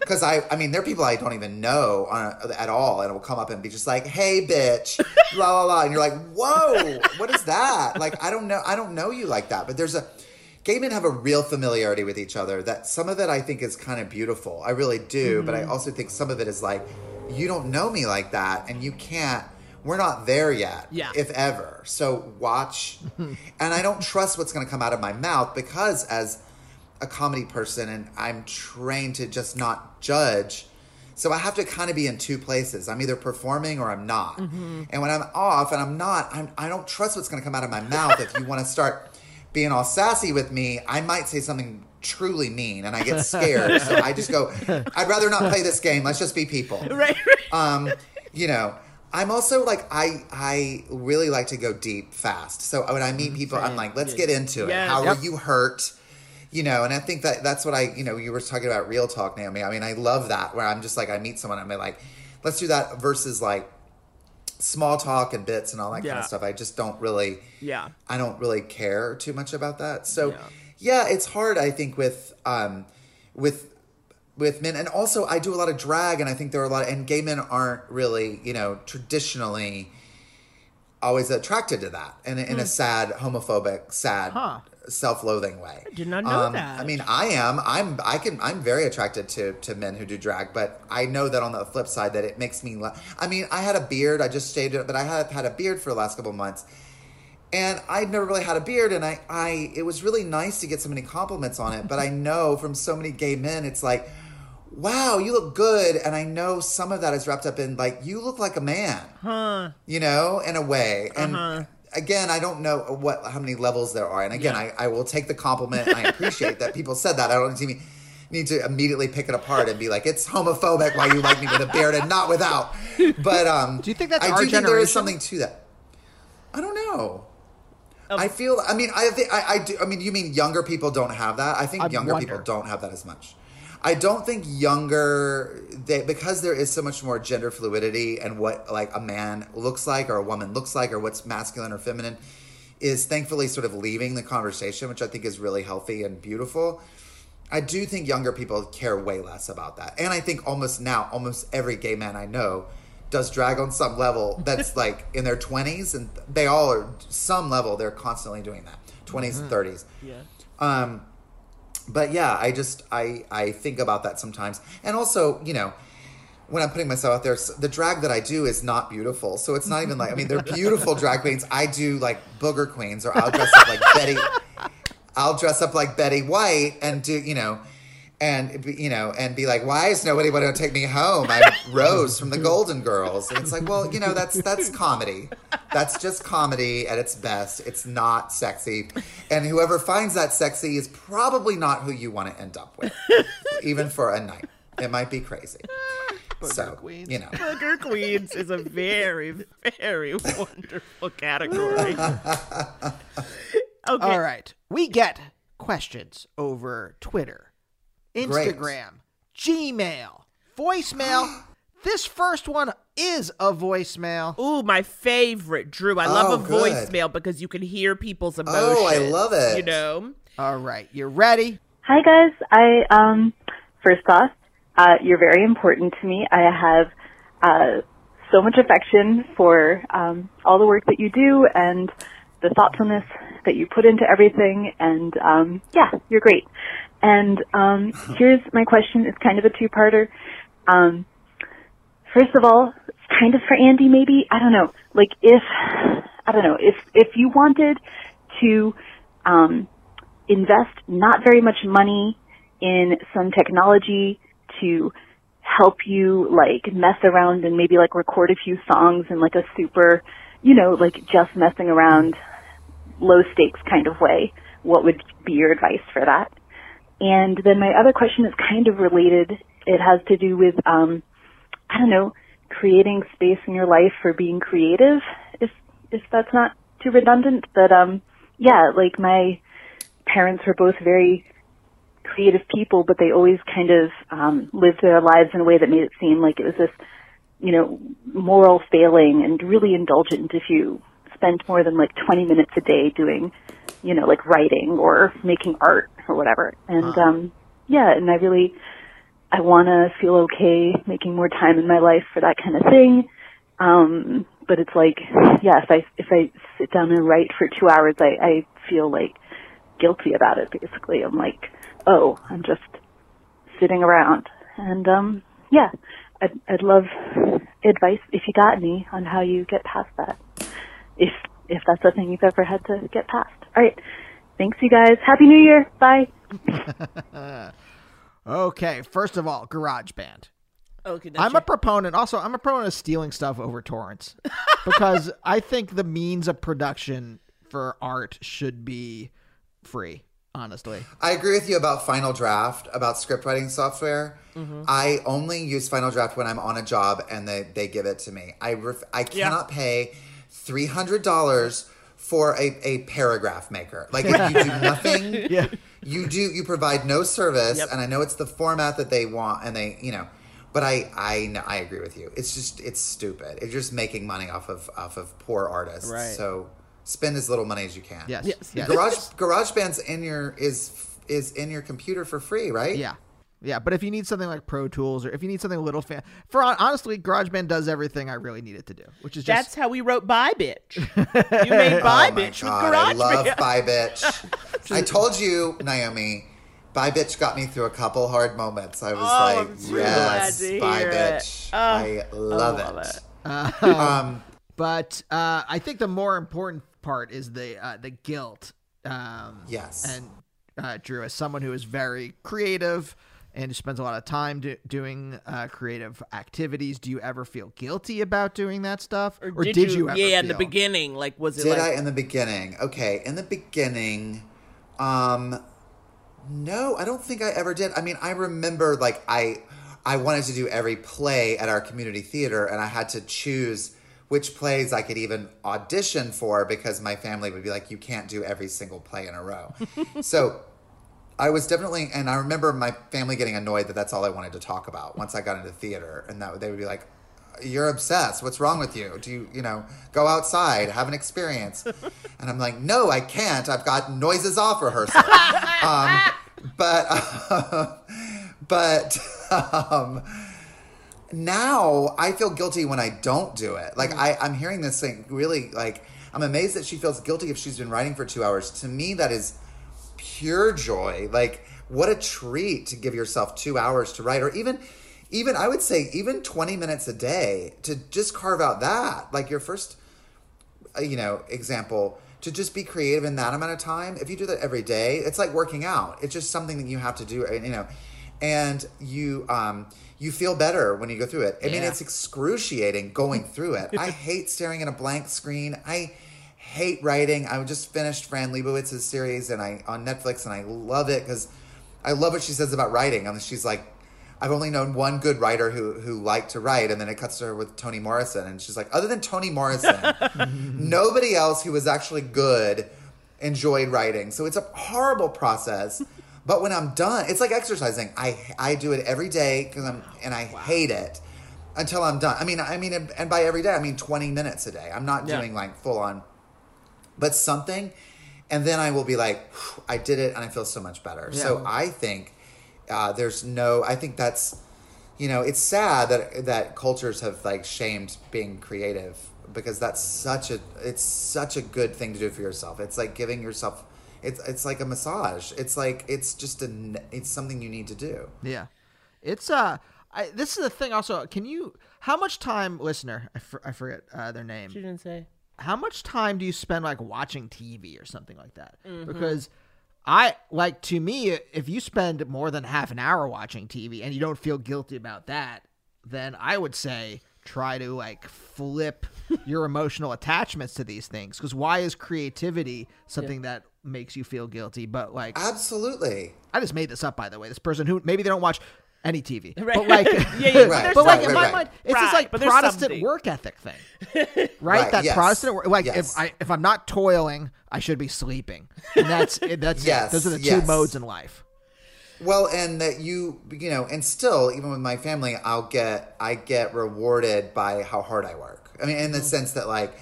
Because I, I mean, there are people I don't even know on a, at all, and it will come up and be just like, "Hey, bitch," la la la, and you're like, "Whoa, what is that?" Like, I don't know, I don't know you like that. But there's a gay men have a real familiarity with each other. That some of it I think is kind of beautiful. I really do, mm-hmm. but I also think some of it is like, you don't know me like that, and you can't. We're not there yet, yeah. if ever. So watch, and I don't trust what's going to come out of my mouth because as a comedy person and I'm trained to just not judge. So I have to kind of be in two places. I'm either performing or I'm not. Mm-hmm. And when I'm off and I'm not, I'm, I don't trust what's going to come out of my mouth. If you want to start being all sassy with me, I might say something truly mean and I get scared. So I just go, I'd rather not play this game. Let's just be people. Right, right. Um, you know, I'm also like, I I really like to go deep fast. So when I meet people, I'm like, let's get into it. Yes. How yep. are you hurt? You know, and I think that that's what I, you know, you were talking about real talk, Naomi. I mean, I love that where I'm just like, I meet someone, I'm like, let's do that versus like small talk and bits and all that yeah. kind of stuff. I just don't really, yeah, I don't really care too much about that. So yeah, yeah it's hard, I think with, um, with, with men. And also I do a lot of drag and I think there are a lot of, and gay men aren't really, you know, traditionally always attracted to that and in, in mm. a sad, homophobic, sad, huh. self-loathing way. I did not know um, that. I mean, I am. I'm. I can. I'm very attracted to to men who do drag, but I know that on the flip side, that it makes me. La- I mean, I had a beard. I just shaved it, but I had had a beard for the last couple of months, and I'd never really had a beard. And I, I, it was really nice to get so many compliments on it. But I know from so many gay men, it's like, wow, you look good. And I know some of that is wrapped up in like, you look like a man, huh? You know, in a way, and. Uh-huh. Again, I don't know what how many levels there are. And again, yeah. I, I will take the compliment. And I appreciate that people said that. I don't need to, need to immediately pick it apart and be like, it's homophobic why you like me with a beard and not without. But um, do you think that's I our do generation? Think there is something to that. I don't know. Um, I feel – I mean, I think I, I do – I mean, you mean younger people don't have that? I think I younger wonder. people don't have that as much. I don't think younger they, because there is so much more gender fluidity and what like a man looks like or a woman looks like or what's masculine or feminine is thankfully sort of leaving the conversation, which I think is really healthy and beautiful. I do think younger people care way less about that. And I think almost now, almost every gay man I know does drag on some level that's like in their twenties, and they all are some level they're constantly doing that. Twenties and thirties. Yeah. Um, but yeah, I just I I think about that sometimes, and also you know. When I'm putting myself out there, the drag that I do is not beautiful. So it's not even like, I mean, they're beautiful drag queens. I do like booger queens, or I'll dress up like Betty, I'll dress up like Betty White and do, you know, and, you know, and be like, why is nobody going to take me home? I'm Rose from the Golden Girls. And it's like, well, you know, that's, that's comedy. That's just comedy at its best. It's not sexy. And whoever finds that sexy is probably not who you want to end up with, even for a night. It might be crazy. Booger so, queens. You know. Booger queens is a very, very wonderful category. Okay. All right. We get questions over Twitter, Instagram, Great. Gmail, voicemail. This first one is a voicemail. Ooh, my favorite, Drew. I love oh, a good. voicemail because you can hear people's emotions. Oh, I love it. You know? All right. You're ready? Hi, guys. I, um, first off, Uh, you're very important to me. I have uh, so much affection for um, all the work that you do and the thoughtfulness that you put into everything. And, um, yeah, you're great. And um, here's my question. It's kind of a two-parter. Um, first of all, it's kind of for Andy maybe. I don't know. Like if, I don't know, if, if you wanted to um, invest not very much money in some technology to help you like mess around and maybe like record a few songs in like a super, you know, like just messing around, low stakes kind of way, what would be your advice for that? And then my other question is kind of related. It has to do with, um, I don't know, creating space in your life for being creative, if, if that's not too redundant. But, um, yeah, like my parents were both very creative people, but they always kind of um, lived their lives in a way that made it seem like it was this, you know, moral failing and really indulgent if you spent more than like twenty minutes a day doing, you know, like writing or making art or whatever. And wow. um, yeah, and I really, I want to feel okay making more time in my life for that kind of thing. Um, but it's like, yeah, if I if I sit down and write for two hours, I, I feel like guilty about it. Basically, I'm like, oh, I'm just sitting around. And, um, yeah, I'd, I'd love advice, if you got any, on how you get past that, if if that's a thing you've ever had to get past. All right. Thanks, you guys. Happy New Year. Bye. Okay. First of all, GarageBand. Okay, I'm you. a proponent. Also, I'm a proponent of stealing stuff over torrents because I think the means of production for art should be free. Honestly, I agree with you about Final Draft, about script writing software. Mm-hmm. I only use Final Draft when I'm on a job and they, they give it to me. I ref- I cannot yeah. pay three hundred dollars for a, a paragraph maker. Like if you do nothing, yeah. you do you provide no service. Yep. And I know it's the format that they want, and they you know, but I I I agree with you. It's just it's stupid. It's just making money off of off of poor artists. Right. So. Spend as little money as you can. Yes. yes. yes. Garage GarageBand's in your is is in your computer for free, right? Yeah. Yeah, but if you need something like Pro Tools, or if you need something a little fan, for honestly, GarageBand does everything I really need it to do, which is just that's how we wrote Bye Bitch. You made Bye oh Bitch God, with GarageBand. I love Bye Bitch. I told you, Naomi, Bye Bitch got me through a couple hard moments. I was oh, like, I'm yes, Bye Bitch. Oh, I love, I love it. it. Uh, um, but uh, I think the more important part is the uh, the guilt. Um, yes. And uh, Drew, as someone who is very creative and who spends a lot of time do- doing uh, creative activities, do you ever feel guilty about doing that stuff, or, or did, did you? you ever yeah, feel? in the beginning, like was it? Did like- I in the beginning? Okay, in the beginning, um, no, I don't think I ever did. I mean, I remember like I I wanted to do every play at our community theater, and I had to choose which plays I could even audition for because my family would be like, you can't do every single play in a row. So I was definitely, and I remember my family getting annoyed that that's all I wanted to talk about once I got into theater. And that they would be like, you're obsessed. What's wrong with you? Do you, you know, go outside, have an experience. And I'm like, no, I can't. I've got noises off rehearsal. um, but, uh, but, um, now I feel guilty when I don't do it. Like, mm-hmm. I, I'm hearing this thing really, like, I'm amazed that she feels guilty if she's been writing for two hours. To me, that is pure joy. Like, what a treat to give yourself two hours to write, or even... Even, I would say, even twenty minutes a day to just carve out that, like your first, you know, example, to just be creative in that amount of time. If you do that every day, it's like working out. It's just something that you have to do, you know, and you um, you feel better when you go through it. I yeah. mean, it's excruciating going through it. I hate staring at a blank screen. I hate writing. I just finished Fran Lebowitz's series and I on Netflix, and I love it because I love what she says about writing. And she's like, I've only known one good writer who who liked to write, and then it cuts to her with Toni Morrison, and she's like, other than Toni Morrison, nobody else who was actually good enjoyed writing. So it's a horrible process, but when I'm done, it's like exercising. I I do it every day because I'm and I wow. hate it until I'm done. I mean, I mean, and by every day, I mean twenty minutes a day. I'm not yeah. doing like full on, but something, and then I will be like, I did it, and I feel so much better. Yeah. So I think. Uh, there's no, I think that's, you know, it's sad that that cultures have like shamed being creative, because that's such a, it's such a good thing to do for yourself. It's like giving yourself, it's it's like a massage. It's like, it's just, a, it's something you need to do. Yeah. It's, uh, I, this is the thing also, can you, how much time, listener, I, for, I forget uh, their name. She didn't say. How much time do you spend like watching T V or something like that? Mm-hmm. Because I like to me, if you spend more than half an hour watching T V and you don't feel guilty about that, then I would say try to like flip your emotional attachments to these things. Because why is creativity something yeah. that makes you feel guilty? But like, absolutely. I just made this up, by the way. This person who maybe they don't watch any T V, right. but like, yeah, yeah, but, right. but like right, in my right. mind, it's right. this like Protestant something. work ethic thing, right? right that yes. Protestant work, like yes. if I if I'm not toiling, I should be sleeping. And that's that's yes. it. Those are the yes. two modes in life. Well, and that you you know, and still even with my family, I'll get I get rewarded by how hard I work. I mean, in the mm-hmm. sense that like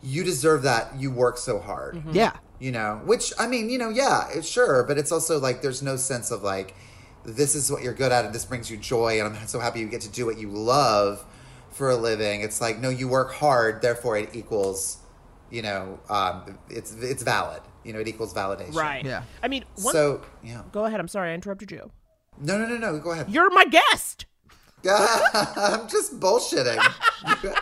you deserve that. You work so hard, mm-hmm. yeah. You know, which I mean, you know, yeah, sure, but it's also like there's no sense of like. This is what you're good at and this brings you joy and I'm so happy you get to do what you love for a living. It's like, no, you work hard, therefore it equals, you know, um, it's it's valid. You know, it equals validation. Right. Yeah. I mean, one, so, yeah. Go ahead. I'm sorry. I interrupted you. No, no, no, no. Go ahead. You're my guest. I'm just bullshitting.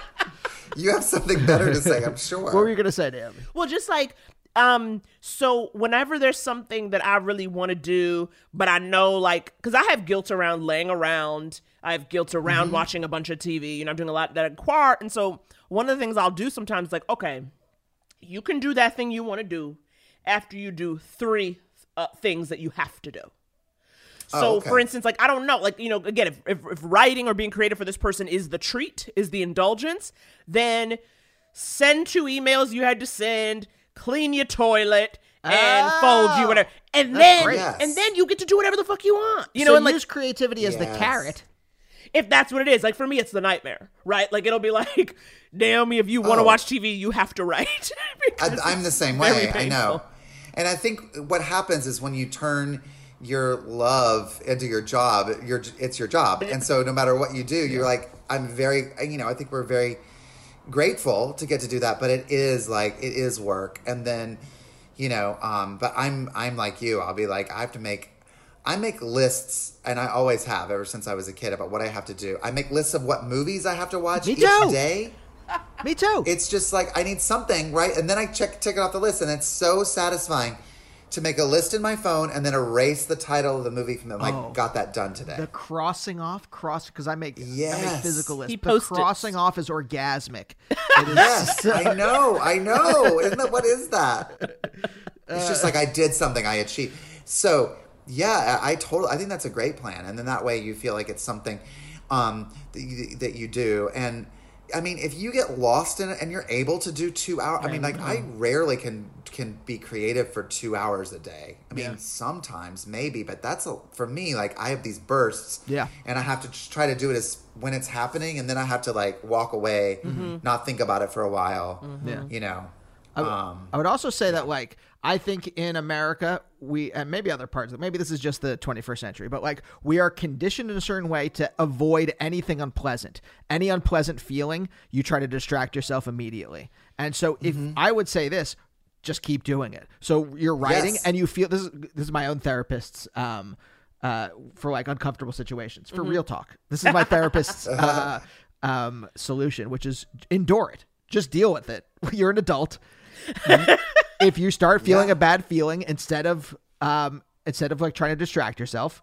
You have something better to say, I'm sure. What were you going to say, Naomi? Well, just like... Um, so whenever there's something that I really want to do, but I know like, cause I have guilt around laying around, I have guilt around mm-hmm. watching a bunch of T V, you know, I'm doing a lot that I require. And so one of the things I'll do sometimes like, okay, you can do that thing you want to do after you do three uh, things that you have to do. So, oh, okay. for instance, like, I don't know, like, you know, again, if, if, if writing or being creative for this person is the treat, is the indulgence, then send two emails you had to send, clean your toilet and oh, fold you whatever, and then yes. and then you get to do whatever the fuck you want. You so know, and use like, creativity as yes. the carrot, if that's what it is. Like for me, it's the nightmare, right? Like it'll be like, Naomi, if you want to oh. watch T V, you have to write. I, I'm the same way. I know, and I think what happens is when you turn your love into your job, your it's your job, and so no matter what you do, you're like, I'm very, you know, I think we're very. grateful to get to do that, but it is like it is work. And then, you know, um but I'm I'm like you. I'll be like I have to make I make lists, and I always have ever since I was a kid about what I have to do. I make lists of what movies I have to watch each day. Me too. It's just like I need something, right? And then I check check it off the list, and it's so satisfying to make a list in my phone and then erase the title of the movie from it. Like, oh, got that done today. The crossing off, cross, because I make, yes. I make physical lists. He posted. The crossing off is orgasmic. It is yes, so- I know, I know. Isn't that, what is that? It's just like I did something, I achieved. So yeah, I, I totally, I think that's a great plan. And then that way you feel like it's something um, that, you, that you do. And I mean, if you get lost in it and you're able to do two hours, I mean, like I rarely can can be creative for two hours a day. I mean, yeah. sometimes maybe, but that's a, for me, like I have these bursts yeah. and I have to try to do it as when it's happening. And then I have to like walk away, mm-hmm. not think about it for a while, mm-hmm. you know. I, w- um, I would also say that like, I think in America, we, and maybe other parts, maybe this is just the twenty-first century, but like we are conditioned in a certain way to avoid anything unpleasant, any unpleasant feeling. You try to distract yourself immediately. And so if mm-hmm. I would say this, just keep doing it. So you're writing yes. and you feel this is, this is my own therapist's, um, uh, for like uncomfortable situations for mm-hmm. real talk. This is my therapist's, uh, um, solution, which is endure it. Just deal with it. You're an adult. If you start feeling yeah. a bad feeling, instead of um, instead of like trying to distract yourself,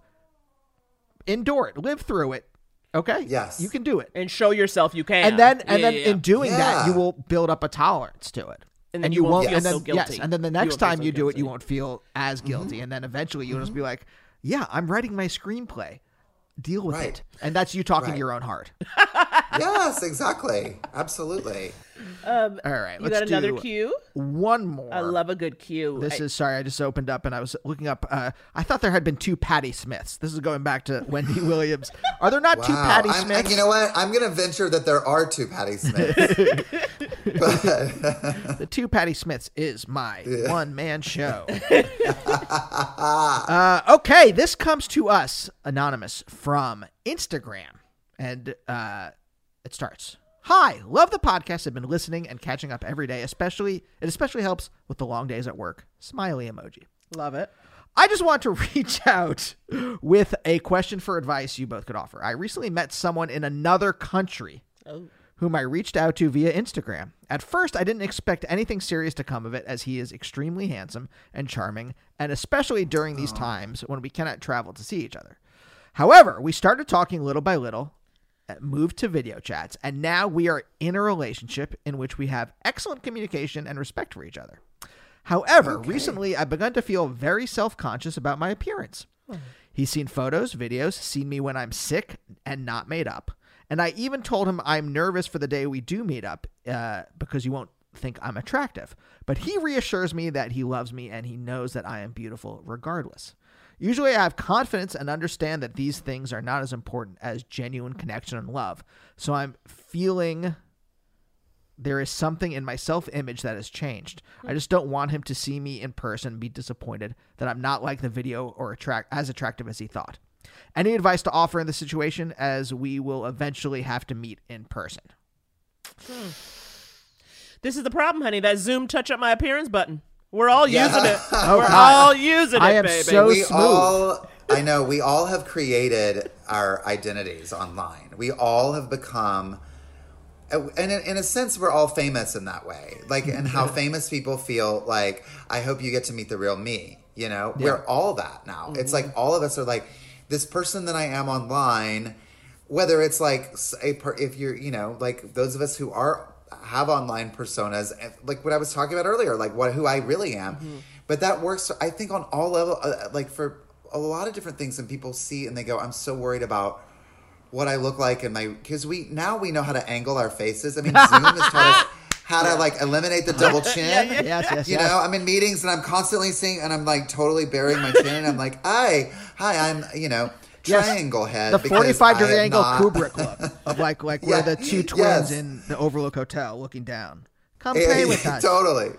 endure it, live through it. Okay, yes, you can do it, and show yourself you can. And then, and yeah, then yeah, yeah. in doing yeah. that, you will build up a tolerance to it, and then and you, you won't, won't feel and then, so guilty. Yes, and then the next you time so you guilty. do it, you won't feel as guilty, mm-hmm. and then eventually you'll mm-hmm. just be like, "Yeah, I'm writing my screenplay. Deal with right. it." And that's you talking right. your own heart. Yes, exactly, absolutely. Um, All right, you let's got another do cue. One more. I love a good cue. This I, is sorry. I just opened up and I was looking up. Uh, I thought there had been two Patti Smiths. This is going back to Wendy Williams. Are there not wow. two Patti I'm, Smiths? You know what? I'm going to venture that there are two Patti Smiths. But... the two Patti Smiths is my one man show. uh, okay, this comes to us anonymous from Instagram, and uh, it starts. Hi, love the podcast. I've been listening and catching up every day, especially it especially helps with the long days at work. Smiley emoji. Love it. I just want to reach out with a question for advice you both could offer. I recently met someone in another country oh. whom I reached out to via Instagram. At first, I didn't expect anything serious to come of it, as he is extremely handsome and charming, and especially during these oh. times when we cannot travel to see each other. However, we started talking little by little, moved to video chats, and now we are in a relationship in which we have excellent communication and respect for each other. However, okay. recently I've begun to feel very self-conscious about my appearance. Mm. He's seen photos, videos, seen me when I'm sick and not made up. And I even told him I'm nervous for the day we do meet up uh, because you won't think I'm attractive. But he reassures me that he loves me and he knows that I am beautiful regardless. Usually I have confidence and understand that these things are not as important as genuine connection and love. So I'm feeling there is something in my self-image that has changed. I just don't want him to see me in person and be disappointed that I'm not like the video or attract as attractive as he thought. Any advice to offer in this situation, as we will eventually have to meet in person? Hmm. This is the problem, honey. That Zoom touch up my appearance button. We're all yeah. using it. Oh, We're God. all using it, baby. I am baby. so we smooth. All, I know. We all have created our identities online. We all have become... And in, in a sense, we're all famous in that way. Like, and how famous people feel like, I hope you get to meet the real me. You know? Yeah. We're all that now. Mm-hmm. It's like all of us are like, this person that I am online, whether it's like... a per, if you're, you know, like those of us who are... have online personas, like what I was talking about earlier, like what who I really am. Mm-hmm. But that works, I think, on all levels, uh, like for a lot of different things. And people see and they go, I'm so worried about what I look like in my, because we now we know how to angle our faces. I mean, Zoom has taught us how yeah. to like eliminate the double chin. yeah, yeah, yes, yes, you yes. know, I'm in meetings and I'm constantly seeing, and I'm like totally burying my chin. And I'm like, hi, hi, I'm, you know, triangle yes. head. The forty-five degree angle not... Kubrick look of like like yeah. where the two twins yes. in the Overlook Hotel looking down. Come it, play it, with us. Totally.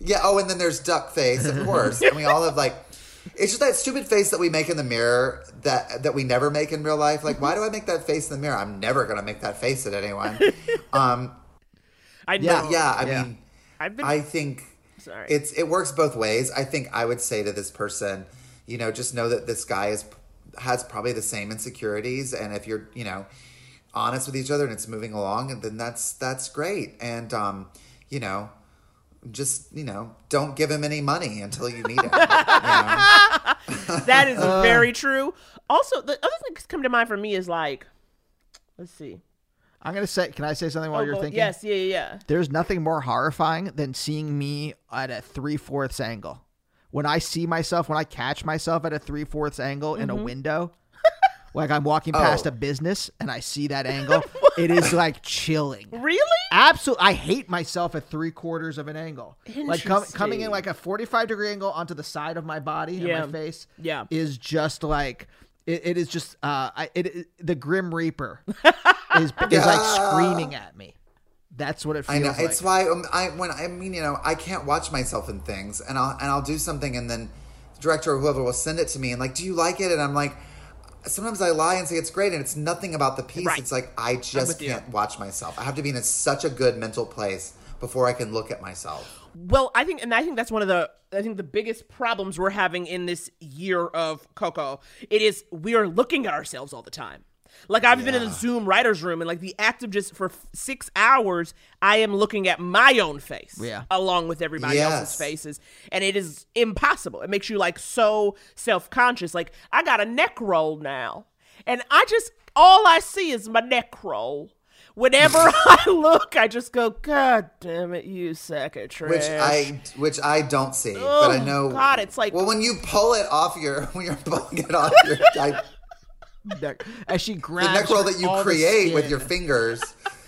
Yeah. Oh, and then there's duck face, of course. And we all have like, it's just that stupid face that we make in the mirror that that we never make in real life. Like, why do I make that face in the mirror? I'm never gonna make that face at anyone. Um, I know. Yeah. yeah I yeah. mean, I've been... I think Sorry. it's it works both ways. I think I would say to this person, you know, just know that this guy is. has probably the same insecurities, and if you're, you know, honest with each other and it's moving along, and then that's that's great. And um you know, just, you know, don't give him any money until you meet him. You know? That is uh, very true. Also, the other thing that's come to mind for me is like, let's see, I'm gonna say, can I say something while oh, you're thinking? Yes, yeah, yeah. There's nothing more horrifying than seeing me at a three-fourths angle. When I see myself, when I catch myself at a three-fourths angle mm-hmm. in a window, like I'm walking past oh. a business and I see that angle, it is like chilling. Really? Absolutely. I hate myself at three quarters of an angle. Like com- coming in like a forty-five degree angle onto the side of my body yeah. and my face yeah. is just like, it, it is just, uh, I, it, it, the Grim Reaper is, yeah. is like screaming at me. That's what it feels I know. like. It's why um, I when I mean, you know, I can't watch myself in things, and I'll and I'll do something and then director or whoever will send it to me and like, do you like it? And I'm like, sometimes I lie and say it's great and it's nothing about the piece. Right. It's like, I just can't watch myself. I have to be in a, such a good mental place before I can look at myself. Well, I think, and I think that's one of the, I think the biggest problems we're having in this year of Coco, it is we are looking at ourselves all the time. Like I've yeah. been in a Zoom writer's room and like the act of just for f- six hours, I am looking at my own face yeah. along with everybody yes. else's faces. And it is impossible. It makes you like so self-conscious. Like I got a neck roll now and I just, all I see is my neck roll. Whenever I look, I just go, God damn it, you sack of trash. Which I, which I don't see, oh, but I know. God, it's like. Well, when you pull it off your, when you're pulling it off your, I, as she grabs the neck roll that you create with your fingers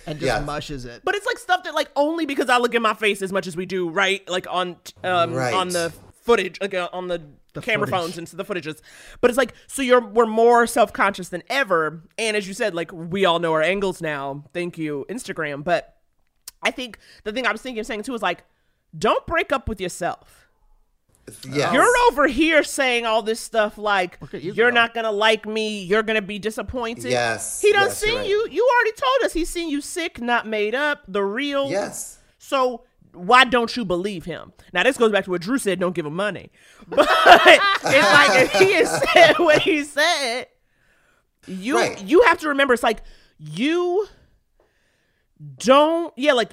and just yeah. mushes it. But it's like stuff that like only because I look at my face as much as we do, right? Like on um, right. on the footage, like uh, on the, the camera footage. phones and so the footages. But it's like so you're we're more self-conscious than ever. And as you said, like we all know our angles now. Thank you, Instagram. But I think the thing I was thinking of saying too is like, don't break up with yourself. Yes. You're over here saying all this stuff like okay, you you're go. not gonna like me, you're gonna be disappointed. Yes, he doesn't yes, see right. you. You already told us he's seen you sick, not made up, the real. Yes. So why don't you believe him? Now this goes back to what Drew said. Don't give him money. But it's like if he has said what he said, you right. you have to remember. It's like you don't. Yeah, like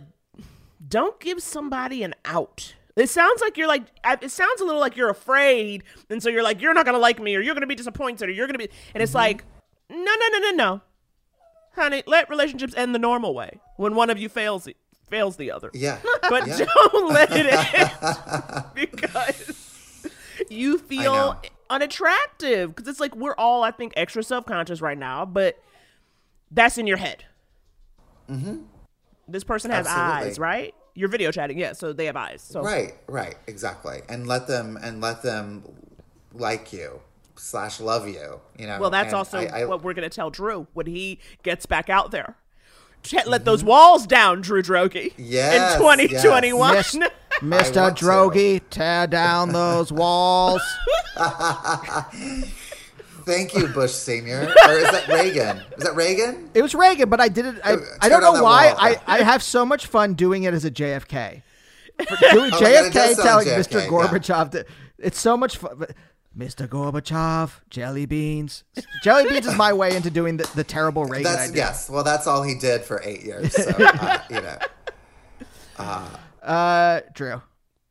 don't give somebody an out. It sounds like you're like, it sounds a little like you're afraid. And so you're like, you're not going to like me or you're going to be disappointed or you're going to be. And it's mm-hmm. like, no, no, no, no, no. Honey, let relationships end the normal way. When one of you fails, fails the other. Yeah. But yeah. don't let it end because you feel unattractive. Because it's like, we're all, I think, extra self-conscious right now. But that's in your head. Mm-hmm. This person has Absolutely. eyes, right? You're video chatting, yeah, so they have eyes. So. Right, right, exactly. And let them and let them like you slash love you, you know. Well, that's and also I, I, what we're going to tell Drew when he gets back out there. Let mm-hmm. those walls down, Drew Droege. Yes. In twenty twenty-one. Yes. Miss, Mister Droege, to. tear down those walls. Thank you, Bush Senior. Or is that Reagan? Is that Reagan? It was Reagan, but I did it. I, I don't know why. I, I have so much fun doing it as a J F K. Doing oh, J F K telling J F K, Mister Gorbachev. Yeah. That, it's so much fun. Mister Gorbachev, jelly beans. Jelly beans is my way into doing the, the terrible Reagan that's, I did. Yes. Well, that's all he did for eight years. So, uh, you know. Uh, uh, Drew.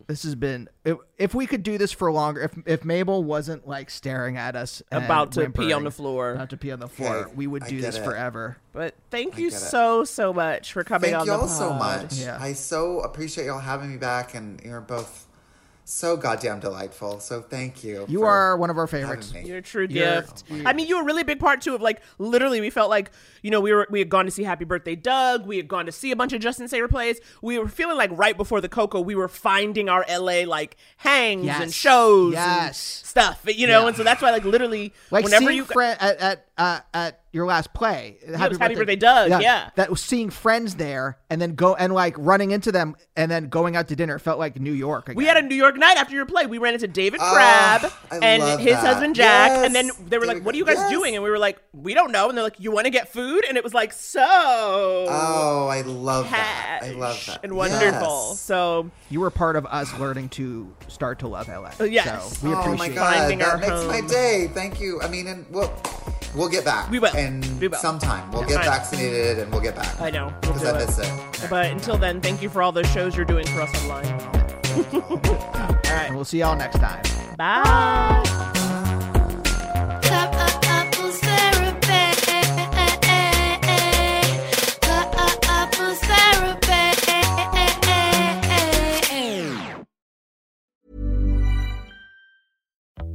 This has been, if, if we could do this for longer, if if Mabel wasn't like staring at us and about to pee on the floor, about to pee on the floor, okay, we would do this it. forever. But thank you so, so much for coming thank on the pod. Thank you all so much. Yeah. I so appreciate y'all having me back and you're both so goddamn delightful. So thank you. You are one of our favorites. You're a true gift. Oh I mean, you were a really big part too of like, literally we felt like, you know, we were, we had gone to see Happy Birthday, Doug. We had gone to see a bunch of Justin Sayer plays. We were feeling like right before the Coco, we were finding our L A like hangs yes. and shows yes. and stuff, you know? Yeah. And so that's why like literally like whenever you friend at, at, uh, at, your last play, Happy, yeah, it was Happy Birthday, Doug, yeah, yeah. That was seeing friends there and then go and like running into them and then going out to dinner. It felt like New York again. We had a New York night after your play. We ran into David oh, Crabb and his that. husband Jack. Yes. And then they were David like, what are you guys yes. doing? And we were like, we don't know. And they're like, you want to get food? And it was like, so. Oh, I love that. I love that. And wonderful. Yes. So. You were part of us learning to start to love L A. Yes. So we appreciate oh my God, finding that our makes home. my day. Thank you. I mean, and we'll, we'll get back. We will. And we will. Sometime. We'll yeah, get vaccinated and we'll get back. I know. Because we'll I miss it. it. But until then, thank you for all the shows you're doing for us online. All right. And we'll see y'all next time. Bye. Bye.